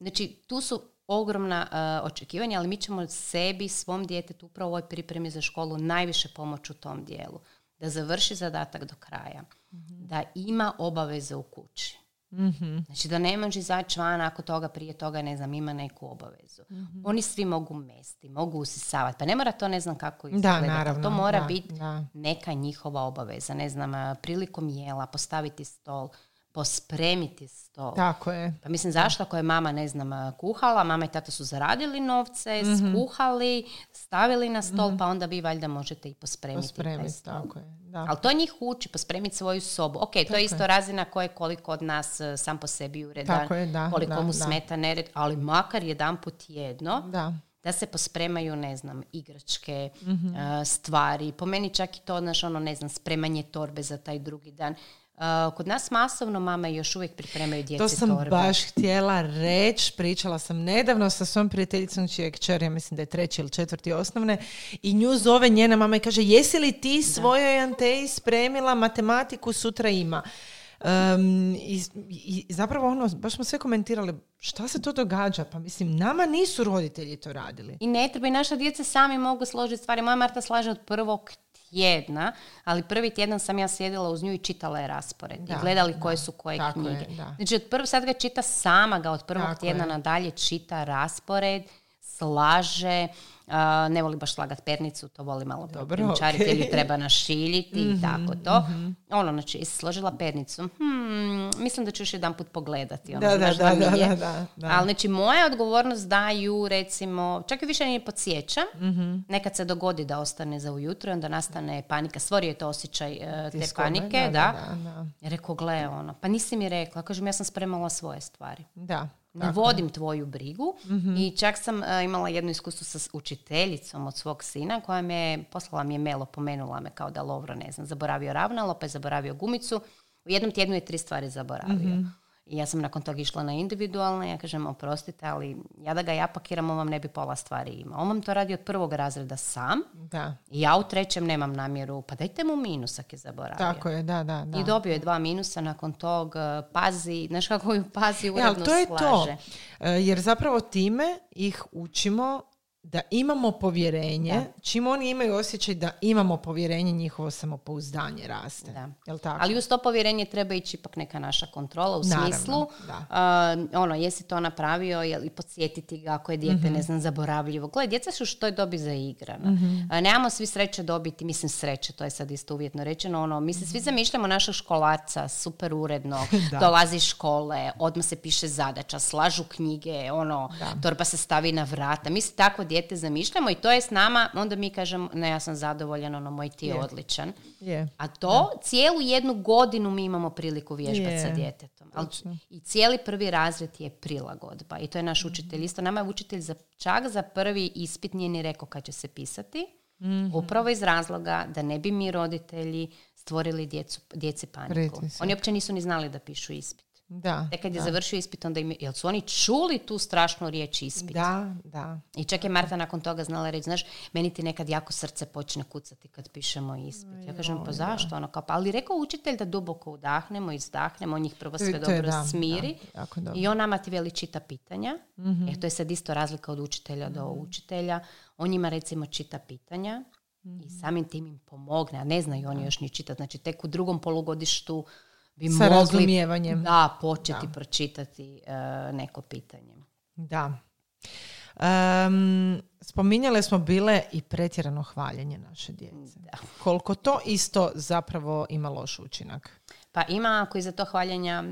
Znači, tu su ogromna očekivanja, ali mi ćemo sebi, svom djetetu, upravo u ovoj pripremi za školu najviše pomoći u tom dijelu. Da završi zadatak do kraja. Mm-hmm. Da ima obaveze u kući. Mm-hmm. Znači, da ne može izaći van ako toga prije toga, ne znam, ima neku obavezu. Mm-hmm. Oni svi mogu mesti, mogu usisavati. Pa ne mora to, ne znam kako izgledati. To mora biti neka njihova obaveza. Ne znam, prilikom jela, postaviti stol, pospremiti stol. Tako je. Pa mislim, zašto ako je mama, ne znam, kuhala, mama i tata su zaradili novce, mm-hmm. skuhali, stavili na stol, mm-hmm. pa onda vi valjda možete i pospremiti stol. Tako je. Da. Ali to njih uči, pospremiti svoju sobu. Ok, tako to je isto razina koje koliko od nas sam po sebi ureda, koliko mu smeta nered, ali makar jedanput jedno da se pospremaju, ne znam, igračke, mm-hmm. Stvari. Po meni čak i to, znaš, ono, ne znam, spremanje torbe za taj drugi dan. Kod nas masovno mama još uvijek pripremaju djeci torbe. To sam baš htjela reći. Pričala sam nedavno sa svojom prijateljicom čija kćer, ja mislim da je 3. ili 4. osnovne, i nju zove njena mama i kaže jesi li ti svojoj Anteji spremila matematiku, sutra ima. I zapravo ono, baš smo sve komentirali šta se to događa, pa mislim nama nisu roditelji to radili. I ne treba, i naša djeca sami mogu složiti stvari. Moja Marta slaže od 1. tjedna, ali prvi tjedan sam ja sjedila uz nju i čitala je raspored i gledali koje su koje tako knjige. Znači, sad ga čita sama, ga od 1. tako tjedna je. Nadalje čita raspored, slaže, ne voli baš slagat pernicu, to voli malo primčariti, okay. ili treba našiljiti i tako to. Mm-hmm. Ono, znači, složila pernicu. Mislim da ću još jedan put pogledati. Ono, da. Ali, znači, moja odgovornost da ju, recimo, čak i više nije podsjeća. Mm-hmm. Nekad se dogodi da ostane za ujutro i onda nastane panika. Stvorio je to osjećaj te panike. Rekao, gle, ono, pa nisi mi rekla. Kažem, ja sam spremala svoje stvari. Da. Ne vodim tvoju brigu. Mm-hmm. I čak sam imala jedno iskustvo sa učiteljicom od svog sina koja me poslala mi je mail, opomenula me kao da Lovro, ne znam, zaboravio ravnalo, pa je zaboravio gumicu. U jednom tjednu je 3 stvari zaboravio. Mm-hmm. I ja sam nakon toga išla na individualne. Ja kažem, oprostite, ali ja da ga ja pakiram, on vam ne bi pola stvari ima. On vam to radi od 1. razreda sam. Da. I ja u 3. nemam namjeru. Pa dajte mu minusak je zaboravio. Tako je, da. I dobio je 2 minusa nakon tog. Pazi, znaš kako ju pazi, uredno slaže. Ja, to je to. Jer zapravo time ih učimo da imamo povjerenje. Da. Čim oni imaju osjećaj da imamo povjerenje, njihovo samopouzdanje raste. Da. Jel tako? Ali uz to povjerenje treba ići ipak neka naša kontrola u smislu. Ono, jesi to napravio i podsjetiti ga ako je dijete, ne znam, zaboravljivo. Gledaj, djeca su što je dobi za igrana. Mm-hmm. Nemamo svi sreće dobiti, mislim sreće, to je sad isto uvjetno rečeno. Ono, mi se svi zamišljamo našeg školarca, super uredno, dolazi iz škole, odmah se piše zadaća, slažu knjige, ono, torba se stavi na vrata. Mi se tako dijete zamišljamo i to je s nama, onda mi kažemo, ne, ja sam zadovoljan, ono, moj ti je odličan. A to cijelu jednu godinu mi imamo priliku vježbati sa djetetom. I cijeli 1. razred je prilagodba. I to je naš učitelj isto. Nama je učitelj za 1. ispit nije ni rekao kad će se pisati. Mm-hmm. Upravo iz razloga da ne bi mi roditelji stvorili djeci paniku. Oni uopće nisu ni znali da pišu ispit. Tek kad je završio ispit, onda jel su oni čuli tu strašnu riječ ispit? Da. I čak je Marta nakon toga znala reći, znaš, meni ti nekad jako srce počne kucati kad pišemo ispit. Ja kažem, pa zašto? Ono, kao, pa, ali rekao učitelj da duboko udahnemo, izdahnemo, on njih prvo sve dobro smiri. Dobro. I on nama ti veli čita pitanja. Mm-hmm. To je sad isto razlika od učitelja do učitelja. On njima recimo čita pitanja. i samim tim im pomogne, a ne znaju oni još ni čitati. Znači, tek u drugom polugodištu bi sa mogli početi pročitati neko pitanje. Da. Spominjale smo bile i pretjerano hvaljenje naše djece. Da. Koliko to isto zapravo ima loš učinak? Pa ima, ako iza to hvaljenja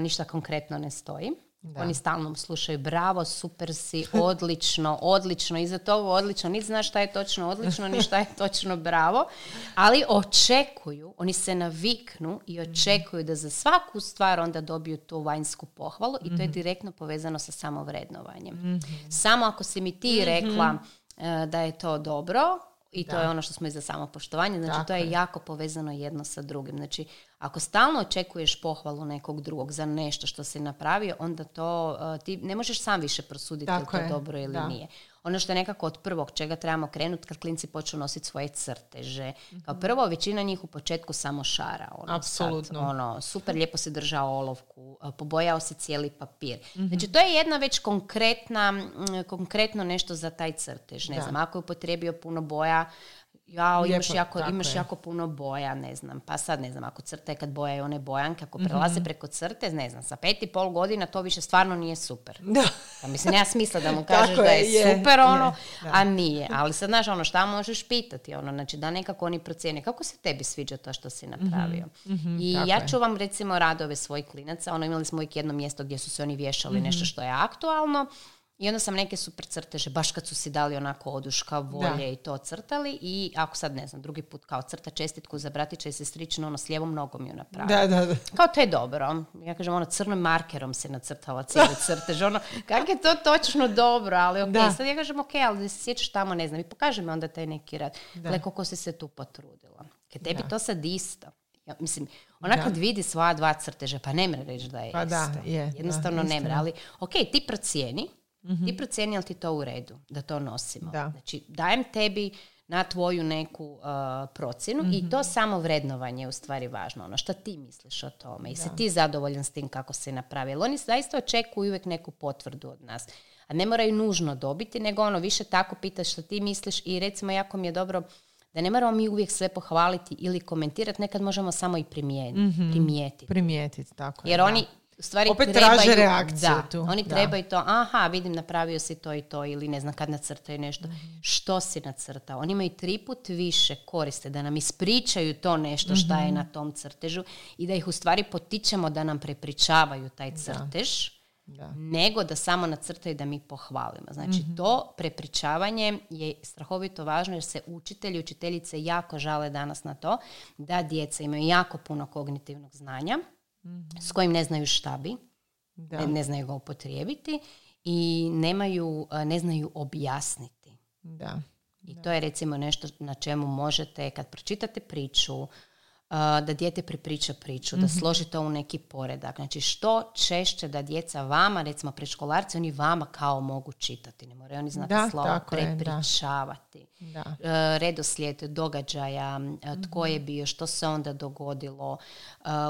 ništa konkretno ne stoji. Da. Oni stalno slušaju bravo, super si, odlično, odlično, iza toga odlično, niti znaš šta je točno odlično, ni šta je točno bravo, ali očekuju, oni se naviknu i očekuju da za svaku stvar onda dobiju tu vanjsku pohvalu i to je direktno povezano sa samovrednovanjem. Samo ako si mi ti rekla da je to dobro, i to je ono što smo i za samopoštovanje, znači to je jako povezano jedno sa drugim. Znači, ako stalno očekuješ pohvalu nekog drugog za nešto što si napravio, onda to ti ne možeš sam više prosuditi je to dobro ili nije. Ono što je nekako od prvog čega trebamo krenuti kad klinci počnu nositi svoje crteže. Kao prvo, većina njih u početku samo šara. Apsolutno. Ono, super lijepo se držao olovku, pobojao se cijeli papir. Znači, to je jedna već konkretno nešto za taj crtež. Ne znam, ako je upotrijebio puno boja, imaš jako puno boja, ne znam. Pa sad, ne znam, ako crta je kad bojaju one bojanke, ako prelaze preko crte, ne znam, sa 5,5 godina to više stvarno nije super. Da. Pa mislim, nema smisla da mu kažeš da je super, a nije. Ali sad, znaš, ono, šta možeš pitati? Ono, znači, da nekako oni procijene kako se tebi sviđa to što si napravio. I ja čuvam, recimo, radove svojih klinaca. Ono, imali smo uvijek jedno mjesto gdje su se oni vješali nešto što je aktualno. I onda sam neke super crteže, baš kad su si dali onako oduška, volje i to crtali. I ako sad, ne znam, drugi put kao crta čestitku za bratića i sestričnu, ono s lijevom nogom ju napravila. Da. Kao to je dobro. Ja kažem, ono crnim markerom se nacrtala cijeli crtež. Ono, kak je to točno dobro, ali sad ja kažem, ali da se sjećaš tamo, ne znam. I pokaže mi onda taj neki rad. Gledaj, koliko si se tu potrudila. Kad tebi to sad isto. Ja, mislim, ona kad vidi svoja dva crteža, pa ne mre reći da je isto. Jednostavno ne mre. Ali, okej, ti procijeni. Ti procijeni, ali ti to u redu, da to nosimo. Da. Znači, dajem tebi na tvoju neku procjenu i to samovrednovanje je u stvari važno. Ono što ti misliš o tome i si ti zadovoljan s tim kako se napravilo. Oni zaista očekuju uvijek neku potvrdu od nas. A ne moraju nužno dobiti, nego ono više tako pitaš što ti misliš i recimo jako mi je dobro da ne moramo mi uvijek sve pohvaliti ili komentirati, nekad možemo samo i primijetiti. Primijetiti, tako je. Jer oni stvari opet traže reakciju tu. Oni trebaju to, aha, vidim, napravio si to i to ili ne znam kad nacrtaju nešto. Što si nacrtao? Oni imaju 3 puta više koriste da nam ispričaju to nešto šta je na tom crtežu i da ih u stvari potičemo da nam prepričavaju taj crtež nego da samo nacrtaju da mi pohvalimo. Znači, to prepričavanje je strahovito važno jer se učitelji i učiteljice jako žale danas na to da djeca imaju jako puno kognitivnog znanja s kojim ne znaju šta bi, ne znaju ga upotrijebiti i ne znaju objasniti. Da. I to je recimo nešto na čemu možete, kad pročitate priču, da dijete prepriča priču, da složi to u neki poredak. Znači, što češće da djeca vama, recimo predškolarci, oni vama kao mogu čitati. Ne moraju oni znati slova, prepričavati. Redoslijed događaja, tko je bio, što se onda dogodilo,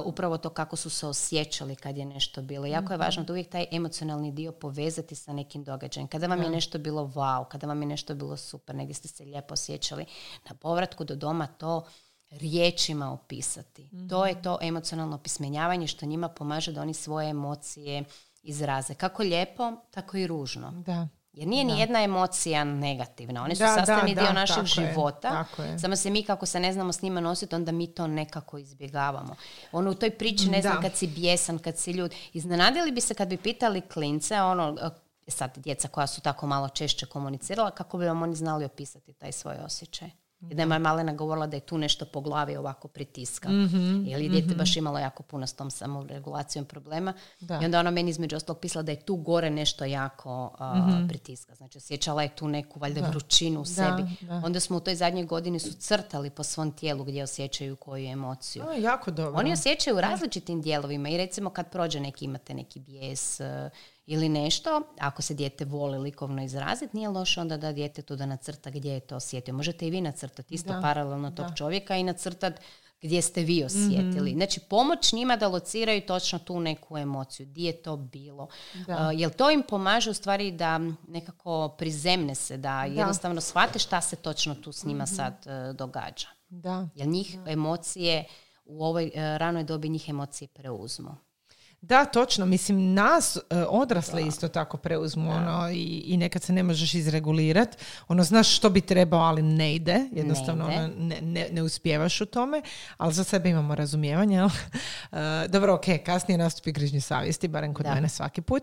upravo to kako su se osjećali kad je nešto bilo. Jako je važno da uvijek taj emocionalni dio povezati sa nekim događajem. Kada vam je nešto bilo wow, kada vam je nešto bilo super, negdje ste se lijepo osjećali, na povratku do doma to riječima opisati. To je to emocionalno opismenjavanje što njima pomaže da oni svoje emocije izraze. Kako lijepo, tako i ružno. Da. Jer nije ni jedna emocija negativna. One su sastavni dio našeg života. Samo se mi, kako se ne znamo s njima nositi, onda mi to nekako izbjegavamo. Ono, u toj priči, ne znam, kad si bijesan, kad si ljud. Iznenadili bi se kad bi pitali klince, ono, sad djeca koja su tako malo češće komunicirala, kako bi vam oni znali opisati taj svoj osjećaj. I da je moja malena govorila da je tu nešto po glavi ovako pritiska. Jer je dijete baš imalo jako puno s tom samoregulacijom problema. I onda ona meni između ostalog pisala da je tu gore nešto jako pritiska. Znači, osjećala je tu neku valjda vrućinu u sebi. Onda smo u toj zadnjoj godini su crtali po svom tijelu gdje osjećaju koju emociju. O, jako dobro. Oni osjećaju u različitim dijelovima i recimo kad prođe neki, imate neki bijes ili nešto, ako se dijete voli likovno izraziti, nije loše onda da dijete to da nacrta gdje je to osjetio. Možete i vi nacrtati isto paralelno tog čovjeka i nacrtati gdje ste vi osjetili. Mm-hmm. Znači, pomoć njima da lociraju točno tu neku emociju. Gdje je to bilo? Jer to im pomaže u stvari da nekako prizemne se, da jednostavno shvate šta se točno tu s njima sad događa. Da. Jer njih emocije, u ovoj ranoj dobi njih emocije preuzmu. Da, točno. Mislim, nas odrasle isto tako preuzmu ono, i nekad se ne možeš izregulirati. Ono, znaš što bi trebao, ali ne ide. Jednostavno ne uspijevaš u tome. Ali za sebe imamo razumijevanje. Dobro, ok, kasnije nastupi grižnju savjesti, barem kod mene svaki put.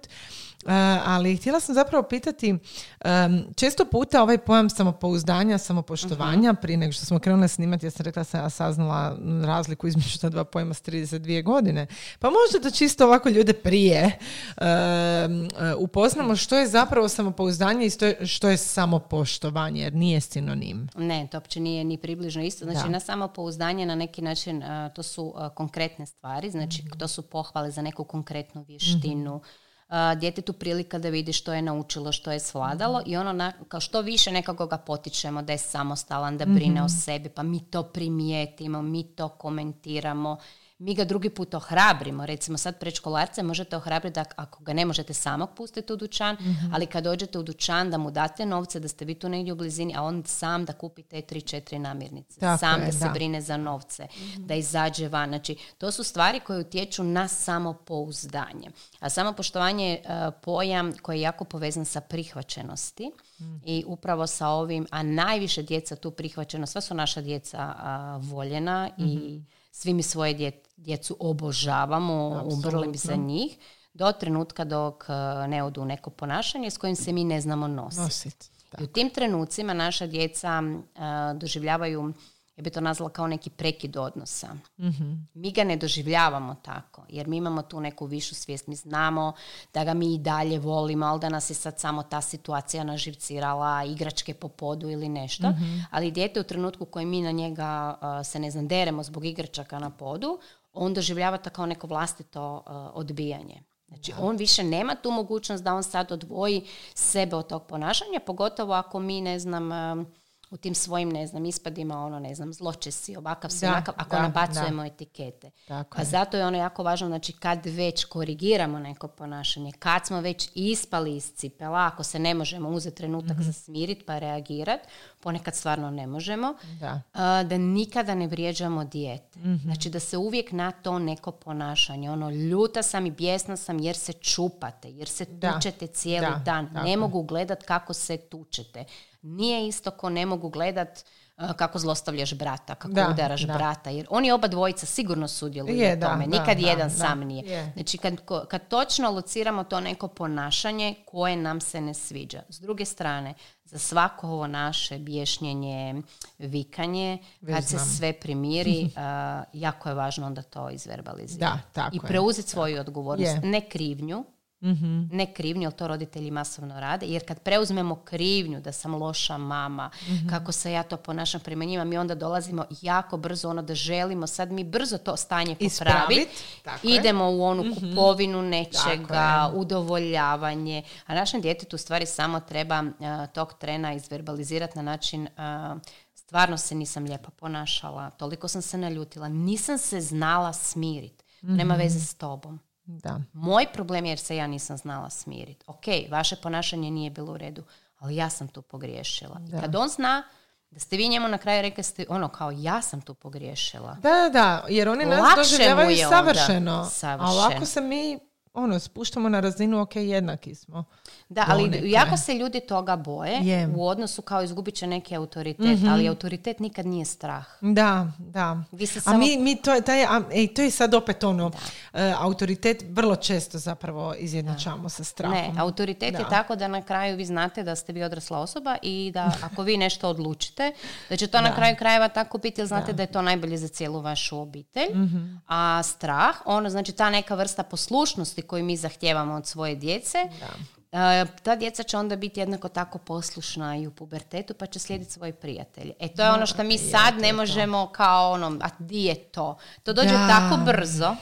Ali htjela sam zapravo pitati, često puta ovaj pojam samopouzdanja, samopoštovanja, prije nego što smo krenule snimati, ja sam rekla sam ja saznala razliku između ta dva pojma s 32 godine. Pa možda to čisto ovako ljude prije upoznamo što je zapravo samopouzdanje i što je samopoštovanje, jer nije sinonim. Ne, to uopće nije ni približno isto. Znači, na samopouzdanje na neki način to su konkretne stvari, znači to su pohvale za neku konkretnu vještinu, djetetu prilika da vidi što je naučilo, što je svladalo i ono kao što više nekako ga potičemo da je samostalan, da brine o sebi, pa mi to primijetimo, mi to komentiramo. Mi ga drugi put ohrabrimo. Recimo sad predškolarce možete ohrabriti ako ga ne možete samog pustiti u dućan, ali kad dođete u dućan da mu date novce, da ste vi tu negdje u blizini, a on sam da kupi te 3-4 namirnice. Tako sam je, da se brine za novce, da izađe van. Znači, to su stvari koje utječu na samopouzdanje. A samopoštovanje je pojam koji je jako povezan sa prihvaćenosti i upravo sa ovim, a najviše djeca tu prihvaćeno, sva su naša djeca voljena i svi mi svoje djecu obožavamo, umrli bi za njih, do trenutka dok ne odu neko ponašanje s kojim se mi ne znamo nositi. I u tim trenucima naša djeca doživljavaju, ja bi to nazvala kao neki prekid odnosa. Mm-hmm. Mi ga ne doživljavamo tako, jer mi imamo tu neku višu svijest, mi znamo da ga mi i dalje volimo, ali da nas je sad samo ta situacija naživcirala, igračke po podu ili nešto, ali dijete u trenutku koji mi na njega se ne znam, deremo zbog igračaka na podu, on doživljava to kao neko vlastito odbijanje. Znači, on više nema tu mogućnost da on sad odvoji sebe od tog ponašanja, pogotovo ako mi, ne znam, u tim svojim, ne znam, ispadima, ono, ne znam, zločesi, ovakav, svakakav, ako nabacujemo etikete. Tako je. A zato je ono jako važno, znači, kad već korigiramo neko ponašanje, kad smo već ispali iz cipela, ako se ne možemo uzeti trenutak za smirit pa reagirat, ponekad stvarno ne možemo, da nikada ne vrijeđamo dijete. Znači, da se uvijek na to neko ponašanje, ono, ljuta sam i bijesna sam jer se čupate, jer se tučete cijeli dan. Tako. Ne mogu gledat kako se tučete. Nije isto ko ne mogu gledat kako zlostavljaš brata, kako udaraš brata, jer oni oba dvojica sigurno sudjeluju u tome, nikad jedan sam nije. Znači, kad točno lociramo to neko ponašanje koje nam se ne sviđa. S druge strane, za svako ovo naše bješnjenje, vikanje, kad se sve primiri, jako je važno onda to izverbalizirati. I preuzeti svoju odgovornost, ne krivnju. Ne krivnju, ali to roditelji masovno rade, jer kad preuzmemo krivnju da sam loša mama, kako se ja to ponašam prema njima, mi onda dolazimo jako brzo ono da želimo sad mi brzo to stanje popraviti, idemo u onu kupovinu nečega, udovoljavanje, a našem djetetu u stvari samo treba tog trena izverbalizirati na način stvarno se nisam lijepo ponašala, toliko sam se naljutila, nisam se znala smiriti, nema veze s tobom. Da. Moj problem je jer se ja nisam znala smiriti. Ok, vaše ponašanje nije bilo u redu, ali ja sam tu pogriješila. I kad on zna da ste vi njemu na kraju rekli ste ono kao ja sam tu pogriješila. Da, jer oni nas doživljavaju savršeno. A ovako se mi ono, spuštamo na razinu, ok, jednaki smo. Da, ali jako se ljudi toga boje u odnosu kao izgubit će neki autoritet, ali autoritet nikad nije strah. Da. To je sad opet ono, autoritet vrlo često zapravo izjednačamo sa strahom. Ne, autoritet je tako da na kraju vi znate da ste vi odrasla osoba i da ako vi nešto odlučite, da će to na kraju krajeva tako biti, jer znate da je to najbolje za cijelu vašu obitelj. A strah, ono, znači ta neka vrsta poslušnosti koju mi zahtijevamo od svoje djece, ta djeca će onda biti jednako tako poslušna i u pubertetu, pa će slijediti svoje prijatelje. To je ono što mi sad ne možemo kao ono, a di je to? To dođe tako brzo,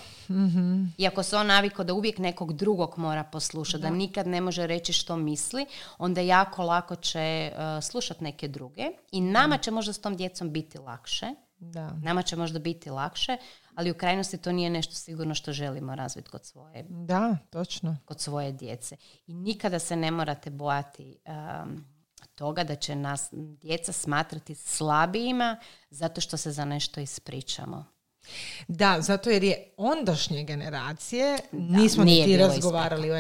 iako se on navikao da uvijek nekog drugog mora poslušati, da nikad ne može reći što misli, onda jako lako će slušati neke druge i nama će možda s tom djecom biti lakše. Da. Nama će možda biti lakše, ali u krajnosti to nije nešto sigurno što želimo razviti kod svoje, da, točno, kod svoje djece. I nikada se ne morate bojati toga da će nas djeca smatrati slabijima zato što se za nešto ispričamo. Da, zato jer je ondašnje generacije, da, nismo niti razgovarali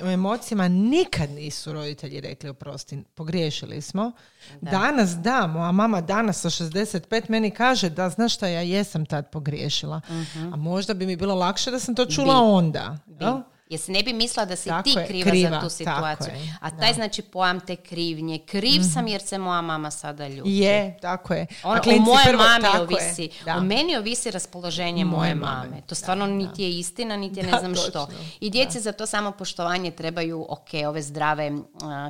o emocijama, nikad nisu roditelji rekli oprosti, pogriješili smo. Da. Danas da, moja mama danas sa 65 meni kaže da znaš šta, ja jesam tad pogriješila. Uh-huh. A možda bi mi bilo lakše da sam to čula onda. Jer se ne bi mislila da si tako ti kriva za tu situaciju. A taj znači pojam te krivnje. Kriv sam jer se moja mama sada ljuti. Je, tako je. On, o moje mami ovisi. O meni ovisi raspoloženje moje mame. To stvarno niti je istina, niti je ne znam točno. Što. I djeci za to samo poštovanje trebaju, ove zdrave,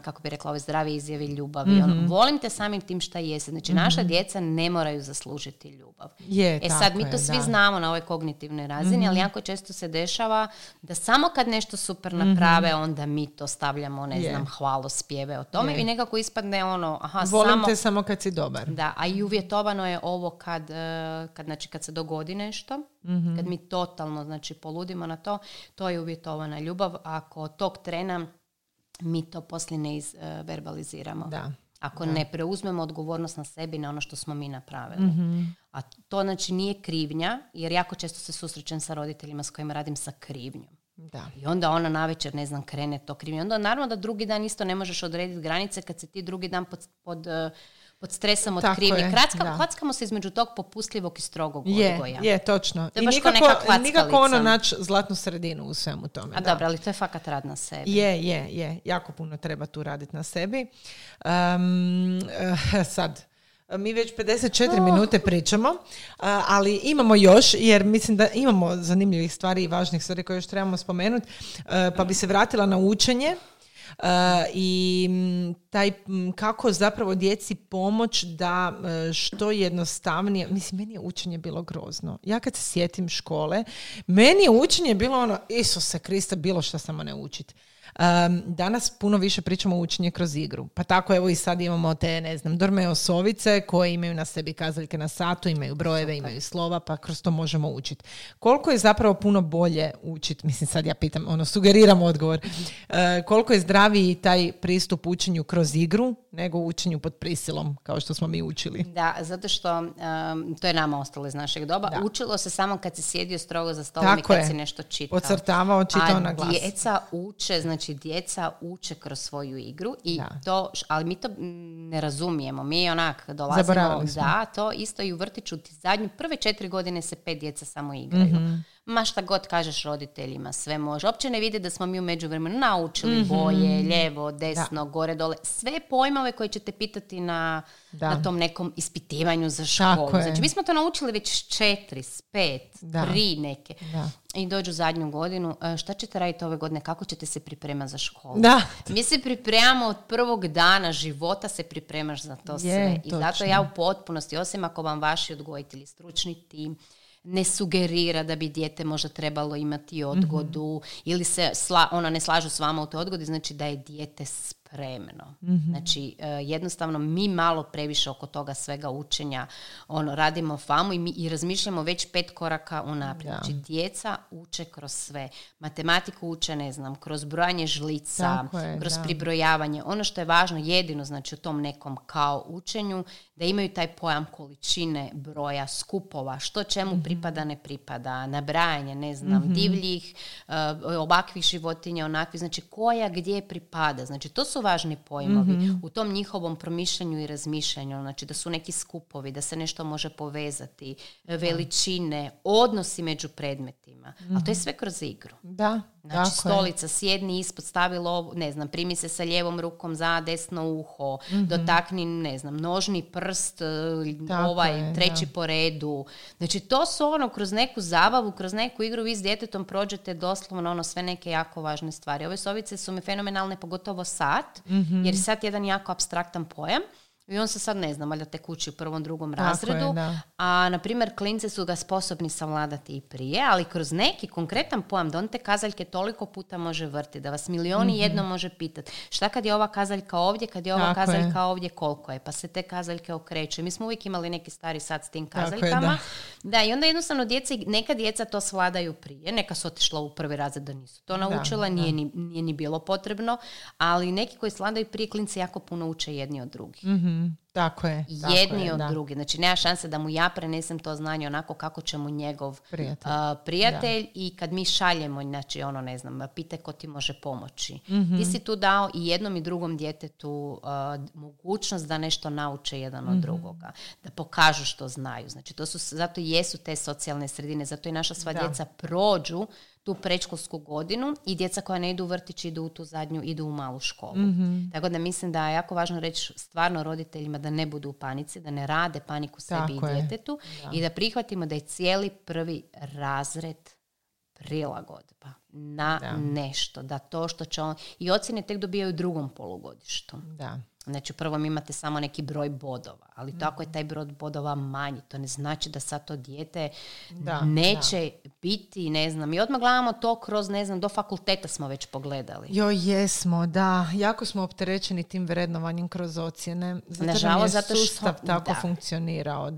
kako bi rekla, ove zdrave izjave ljubavi. Mm-hmm. Volim te samim tim šta jesi. Znači, naša djeca ne moraju zaslužiti ljubav. Je, sad, mi to svi znamo na ovoj kognitivnoj razini, ali jako često se dešava da samo kad nešto super naprave, onda mi to stavljamo, ne znam, hvalospjeve o tome i nekako ispadne volim te samo kad si dobar. Da, a i uvjetovano je ovo kad se dogodi nešto, kad mi totalno, znači, poludimo na to, to je uvjetovana ljubav. Ako tog trena mi to poslije ne verbaliziramo. Da. Ako ne preuzmemo odgovornost na sebi, na ono što smo mi napravili. Mm-hmm. A to, znači, nije krivnja, jer jako često se susrećem sa roditeljima s kojima radim sa krivnjom. Da. I onda ona navečer, krene to krivnje. Onda naravno da drugi dan isto ne možeš odrediti granice kad se ti drugi dan pod stresom od krivnje. Klackamo se između tog popustljivog i strogog odgoja. Je, točno. I nikako ono naći zlatnu sredinu u svemu tome. A dobro, ali to je fakat rad na sebi. Je. Jako puno treba tu raditi na sebi. Sad... Mi već 54 minute pričamo, ali imamo još, jer mislim da imamo zanimljivih stvari i važnih stvari koje još trebamo spomenuti, pa bi se vratila na učenje i taj kako zapravo djeci pomoć da što jednostavnije, mislim, meni je učenje bilo grozno. Ja kad se sjetim škole, meni je učenje bilo Isuse Krista, bilo što samo ne učiti. Danas puno više pričamo o učenju kroz igru. Pa tako evo i sad imamo te, Dormeo sovice koje imaju na sebi kazaljke na satu, imaju brojeve, imaju slova, pa kroz to možemo učiti. Koliko je zapravo puno bolje učiti, mislim sad ja pitam, sugeriram odgovor, koliko je zdraviji taj pristup učenju kroz igru nego učenju pod prisilom, kao što smo mi učili. Da, zato što to je nama ostalo iz našeg doba. Da. Učilo se samo kad si sjedio strogo za stolom i kad si nešto čitao. Ocrtavao, čitao na glas. A djeca uče, znači djeca uče kroz svoju igru i to, ali mi to ne razumijemo. Mi dolazimo da to isto i u vrtiću ti zadnju prve 4 godine se 5 djeca samo igraju. Mm-hmm. Ma šta god kažeš roditeljima, sve može. Uopće ne vide da smo mi u međuvremenu naučili boje, lijevo, desno, gore, dole. Sve pojmove koje ćete pitati na tom nekom ispitivanju za školu. Znači, mi smo to naučili već 4, 5, 3 neke. Da. I dođu zadnju godinu, šta ćete raditi ove godine, kako ćete se pripremati za školu? Da. Mi se pripremamo od prvog dana života, se pripremaš za to sve. I zato ja u potpunosti, osim ako vam vaši odgojitelji, stručni tim, ne sugerira da bi dijete možda trebalo imati odgodu ili se ne slažu s vama u toj odgodi, znači da je dijete spremno. Mm-hmm. Znači, jednostavno mi malo previše oko toga svega učenja radimo famu i razmišljamo već 5 koraka unaprijed. Znači, djeca uče kroz sve. Matematiku uče, kroz brojanje žlica, kroz pribrojavanje. Ono što je važno jedino, znači u tom nekom kao učenju, da imaju taj pojam količine, broja, skupova, što čemu pripada, ne pripada, nabrajanje, divljih, ovakvih životinja, onakvih, znači koja gdje pripada. Znači, to su važni pojmovi u tom njihovom promišljanju i razmišljanju, znači da su neki skupovi, da se nešto može povezati, veličine, odnosi među predmetima, ali to je sve kroz igru. Da. Znači, stolica, sjedni ispod, stavilo, primi se sa lijevom rukom za desno uho, dotakni, nožni prst, tako treći po redu. Znači, to su kroz neku zabavu, kroz neku igru vi s djetetom prođete doslovno sve neke jako važne stvari. Ove sovice su mi fenomenalne, pogotovo sad, jer sad je jedan jako apstraktan pojam, I on se sad ne znam, ali te kući u 1., 2. razredu. Je, a, na primjer, klinci su ga sposobni savladati i prije, ali kroz neki konkretan pojam da on te kazaljke toliko puta može vrti, da vas milioni jedno može pitati. Šta kad je ova kazaljka ovdje, kad je ova kazaljka ovdje, koliko je? Pa se te kazaljke okreću. Mi smo uvijek imali neki stari sad s tim kazaljkama. I onda jednostavno djeci, neka djeca to svladaju prije. Neka su otišla u 1. razred da nisu to naučila, nije ni bilo potrebno, ali neki koji svladaju prije, klinci jako puno uče jedni od drugih. Tako je. Jedni od drugih. Znači, nema šanse da mu ja prenesem to znanje onako kako će mu njegov prijatelj i kad mi šaljemo, znači, ono, ne znam, pite ko ti može pomoći. Ti si tu dao i jednom i drugom djetetu mogućnost da nešto nauče jedan od drugoga. Da pokažu što znaju. Znači, to su, zato jesu te socijalne sredine, zato i naša sva djeca prođu tu predškolsku godinu i djeca koja ne idu u vrtić idu u tu zadnju, idu u malu školu. Tako da mislim da je jako važno reći stvarno roditeljima da ne budu u panici, da ne rade paniku sebi i djetetu i da prihvatimo da je cijeli 1. razred prilagodba na nešto. Da to što će on... I ocjene tek dobijaju u 2. polugodištu. Znači, u 1. imate samo neki broj bodova, ali tako je taj broj bodova manji. To ne znači da sad to dijete neće biti, ne znam. I odmah gledamo to kroz, ne znam, do fakulteta smo već pogledali. Jesmo. Jako smo opterećeni tim vrednovanjem kroz ocjene. Nažalost, zato što je sustav tako funkcionirao.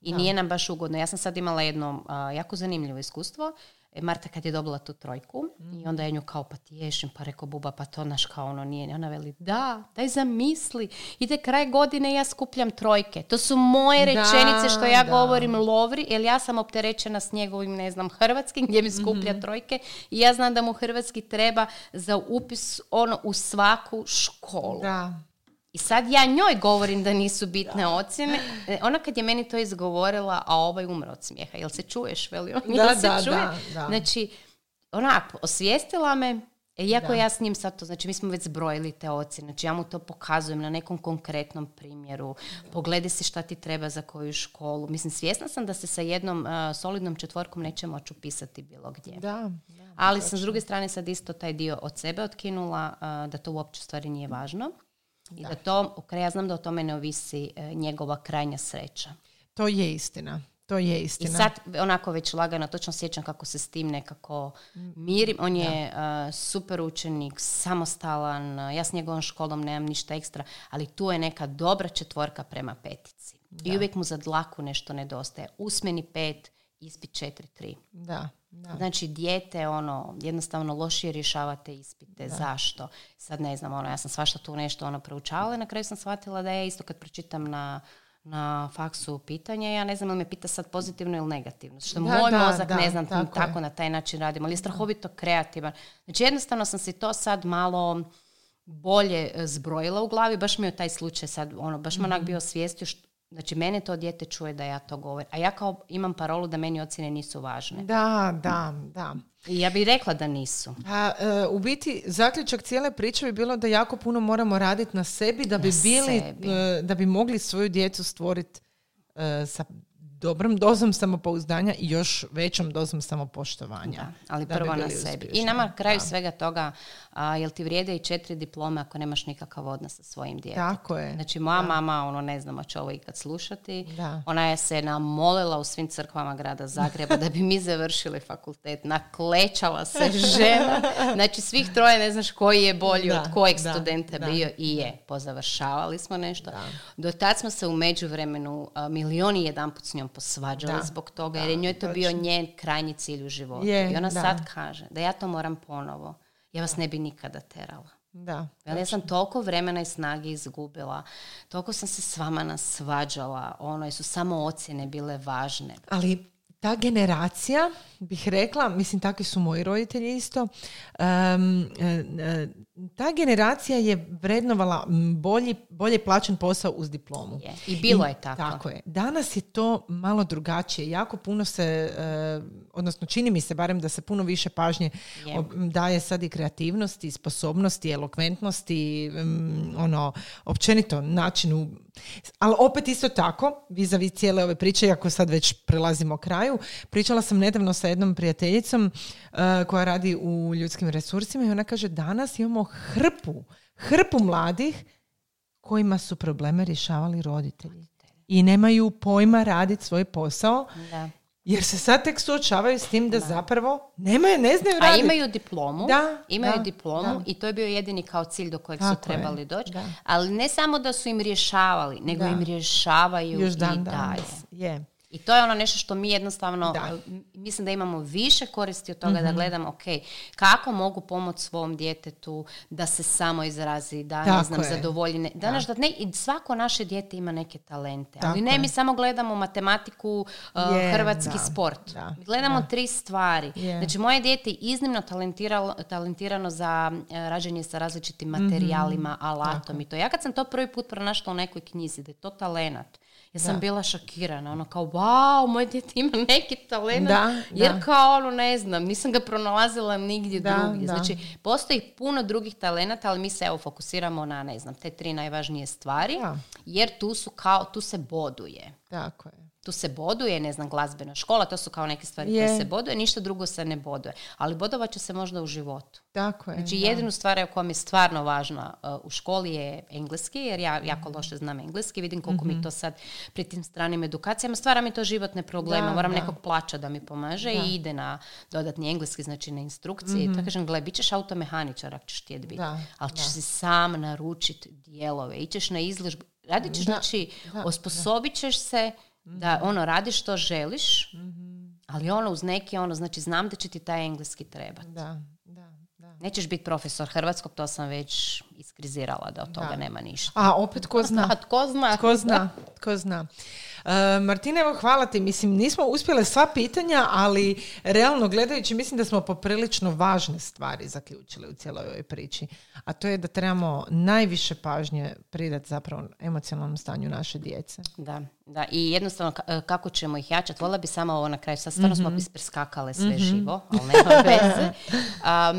I nije nam baš ugodno. Ja sam sad imala jedno jako zanimljivo iskustvo. Marta kad je dobila tu 3 i onda je nju kao pa tješim, pa rekao buba pa to naš kao ono nije. Ona veli da, daj zamisli, ide kraj godine ja skupljam 3. To su moje rečenice što ja govorim Lovri, jer ja sam opterećena s njegovim, ne znam, hrvatskim gdje mi skuplja 3 i ja znam da mu hrvatski treba za upis ono u svaku školu. I sad ja njoj govorim da nisu bitne ocjene. Ona kad je meni to izgovorila, a ovaj umre od smijeha. Jel se čuješ, veli? Jel se čuje? Znači, ona osvijestila me, iako ja s njim sad to, znači mi smo već zbrojili te ocjene. Znači ja mu to pokazujem na nekom konkretnom primjeru. Pogledaj si šta ti treba za koju školu. Mislim, svjesna sam da se sa jednom solidnom 4 neće moći upisati bilo gdje. Ali sam s druge strane sad isto taj dio od sebe otkinula, da to uopće stvari nije važno. I da to, ja znam da o tome ne ovisi njegova krajnja sreća. To je istina. To je istina. I sad onako već lagano, točno sjećam kako se s tim nekako mirim. On je super učenik, samostalan, ja s njegovom školom nemam ništa ekstra, ali tu je neka dobra 4 prema 5. I uvijek mu za dlaku nešto nedostaje. Usmeni 5, ispit 4-3. Znači, dijete, ono, jednostavno lošije rješavate ispite. Zašto? Sad ne znam, ono, ja sam svašta tu nešto ono proučavala i na kraju sam shvatila da ja isto kad pročitam na faksu pitanje, ja ne znam ili me pita sad pozitivno ili negativno. Što moj mozak, ne znam, tako na taj način radimo, ali je strahovito kreativan. Znači, jednostavno sam si to sad malo bolje zbrojila u glavi, baš mi je taj slučaj sad, ono, baš me onak bio svijestio što. Znači, mene to dijete čuje da ja to govorim. A ja kao imam parolu da meni ocjene nisu važne. Ja bih rekla da nisu. U biti, zaključak cijele priče bi bilo da jako puno moramo raditi na sebi da bi mogli svoju djecu stvoriti sa dobrom dozom samopouzdanja i još većom dozom samopoštovanja. Ali prvo na sebi. Uspješni. I na kraju svega toga, jel ti vrijede i 4 diplome ako nemaš nikakav odnos sa svojim djetetom. Tako je. Znači, moja mama, ono, ne znam, će ovo ikad slušati. Ona je se namolila u svim crkvama grada Zagreba da bi mi završili fakultet. Naklećala se žena. Znači, svih 3 ne znaš koji je bolji od kojeg studenta bio i je. Pozavršavali smo nešto. Do tad smo se u međuvremenu milioni jedanput s njom posvađali zbog toga, jer je njoj to bio njen krajnji cilj u životu. I ona sad kaže da ja to moram ponovo. Ja vas ne bi nikada terala. Ja sam toliko vremena i snage izgubila, toliko sam se s vama nasvađala, ono, jer su samo ocjene bile važne. Ali ta generacija, bih rekla, mislim, takvi su moji roditelji isto, ta generacija je vrednovala bolje plaćen posao uz diplomu. I bilo je tako. Tako je. Danas je to malo drugačije. Jako puno se, odnosno čini mi se barem da se puno više pažnje daje sad i kreativnosti, sposobnosti, elokventnosti, ono, općenito načinu. Ali opet isto tako, vis-a-vis cijele ove priče, ako sad već prelazimo kraju, pričala sam nedavno sa jednom prijateljicom koja radi u ljudskim resursima i ona kaže danas imamo hrpu mladih kojima su probleme rješavali roditelji. I nemaju pojma raditi svoj posao. Da. Jer se sad tek suočavaju s tim da zapravo ne znaju raditi. A imaju diplomu, da. I to je bio jedini kao cilj do kojeg su trebali doći. Da. Ali ne samo da su im rješavali, nego im rješavaju još dan, i dalje. Yeah. I to je ono nešto što mi jednostavno, mislim da imamo više koristi od toga da gledamo, ok, kako mogu pomoći svom djetetu da se samo izrazi, da ne znam, zadovoljine. Danas da ne, svako naše dijete ima neke talente, ali ne, mi samo gledamo matematiku, hrvatski sport. Da. Gledamo tri stvari. Yeah. Znači, moje dijete je iznimno talentirano za rađenje sa različitim materijalima, alatom i to. Ja kad sam to prvi put pronašla u nekoj knjizi, da je to talenat, ja sam bila šokirana, ono kao, wow, moj dijete ima neki talent, jer kao ono, ne znam, nisam ga pronalazila nigdje drugdje. Znači, postoji puno drugih talenata, ali mi se fokusiramo na, ne znam, te tri najvažnije stvari, jer tu su kao, tu se boduje. Tako je. Tu se boduje, ne znam, glazbena škola, to su kao neke stvari koje se boduje, ništa drugo se ne boduje. Ali bodovat će se možda u životu. Tako je. Znači, jedinu stvar koja mi je stvarno važna u školi je engleski, jer ja jako loše znam engleski, vidim koliko mi to sad pri tim stranim edukacijama stvara mi to životne probleme, moram nekog plaća da mi pomaže i ide na dodatni engleski, znači na instrukcije. I to kažem, gledaj, bit ćeš automehaničar, ako ćeš ti biti, ali ćeš si sam naručiti dijelove, ićeš na izložbu, radit ćeš, znači, osposobit ćeš se da ono radiš što želiš, ali ono uz neke ono, znači znam da će ti taj engleski trebati. Nećeš biti profesor hrvatskog, to sam već iskrizirala da od toga nema ništa. A opet ko zna? Tko zna? Martina, evo hvala ti. Mislim, nismo uspjele sva pitanja, ali realno gledajući mislim da smo poprilično važne stvari zaključili u cijeloj ovoj priči. A to je da trebamo najviše pažnje pridati zapravo emocionalnom stanju naše djece. Da, i jednostavno kako ćemo ih jačati. Voljela bi samo ovo na kraju. Sad stvarno smo preskakale sve živo, ali nema veze.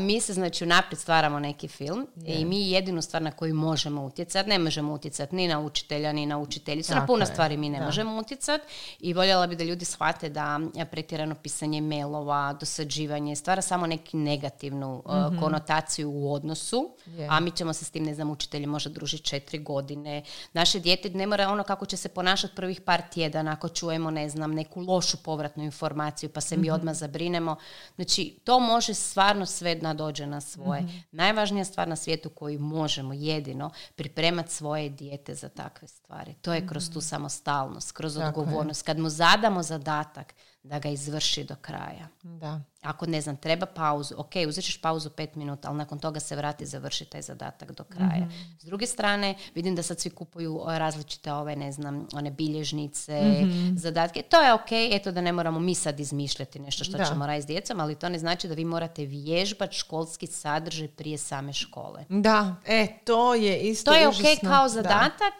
Mi se znači unaprijed stvaramo neki film i mi jedinu stvar na koju možemo utjecati, ne možemo utjecati ni na učitelja, ni na učiteljicu. Na puno stvari mi ne možemo utjecati i voljela bi da ljudi shvate da pretjerano pisanje mailova, dosađivanje stvara samo neku negativnu konotaciju u odnosu, a mi ćemo se s tim, ne znam, učitelji može družiti 4 godine. Naše dijete ne mora ono kako će se ponašati prvih par tjedana ako čujemo, ne znam, neku lošu povratnu informaciju pa se mi odmah zabrinemo. Znači, to može stvarno sve nadođe na svoje. Najvažnija stvar na svijetu koju možemo jedino pripremati svoje dijete za takve stvari. To je kroz tu samostalnost, kroz odgovornost. Kad mu zadamo zadatak da ga izvrši do kraja. Ako, ne znam, treba pauzu, ok, uzet ćeš pauzu 5 minuta, ali nakon toga se vrati i završi taj zadatak do kraja. S druge strane, vidim da sad svi kupuju različite ove, ne znam, one bilježnice, zadatke. To je ok, eto da ne moramo mi sad izmišljati nešto što ćemo raditi s djecom, ali to ne znači da vi morate vježbati školski sadržaj prije same škole. To je isto užasno. To je ok kao zadatak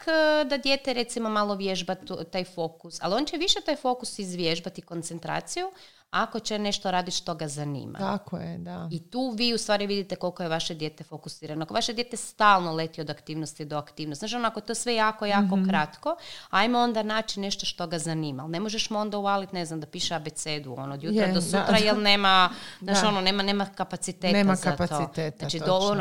da dijete recimo malo vježba taj fokus, ali on će više taj fokus izvježbati, koncentraciju, ako će nešto raditi što ga zanima. Tako je, I tu vi u stvari vidite koliko je vaše dijete fokusirano. Ako vaše dijete stalno leti od aktivnosti do aktivnosti, znači onako to sve jako, jako kratko, ajmo onda naći nešto što ga zanima. Ne možeš mu onda uvaliti, ne znam, da piše abecedu od jutra do sutra, jer nema, znači ono, nema kapaciteta za to. Znači,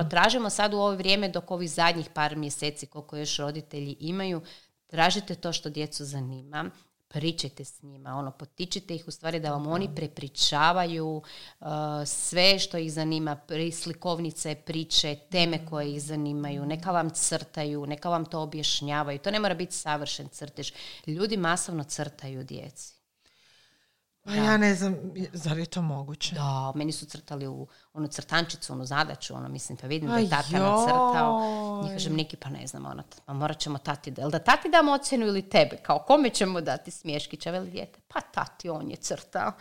tražimo sad u ovo vrijeme dok ovih zadnjih par mjeseci koliko još roditelji imaju, tražite to što djecu zanima, pričajte s njima, ono, potičite ih u stvari da vam oni prepričavaju sve što ih zanima, slikovnice, priče, teme koje ih zanimaju, neka vam crtaju, neka vam to objašnjavaju. To ne mora biti savršen crtež. Ljudi masovno crtaju djeci. Ja ne znam, zar je to moguće? Da, meni su crtali u onu crtančicu, onu zadaću, ono, mislim, pa vidim da je tata nacrtao. Njih kažem, neki, pa ne znam, ono, pa morat ćemo tati, jel da tati damo ocjenu ili tebe? Kao, kome ćemo dati Smješkića, veli dijete? Pa tati, on je crtao.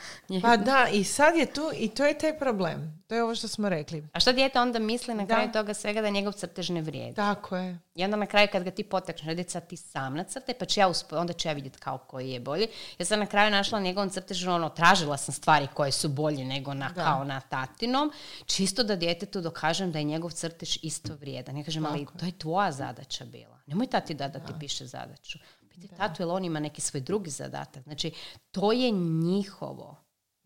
Pa da, i sad je tu, i to je taj problem. To je ovo što smo rekli. A što dijete onda misli na kraju toga svega da njegov crtež ne vrijedi? Tako je. I onda na kraju kad ga ti potakneš, djeca ti sam nacrtaj, pa ću ja onda ću ja vidjeti kao koji je bolji. Ja sam na kraju našla njegovom crtežu, ono, tražila sam stvari koje su bolje nego na, kao na tatinom, čisto da djetetu dokažem da je njegov crtež isto vrijedan. Ja kažem, ali to je tvoja zadaća bila. Nemoj tati da ti piše zadaću. Piti tatu, jel on ima neki svoj drugi zadatak. Znači, to je njihovo.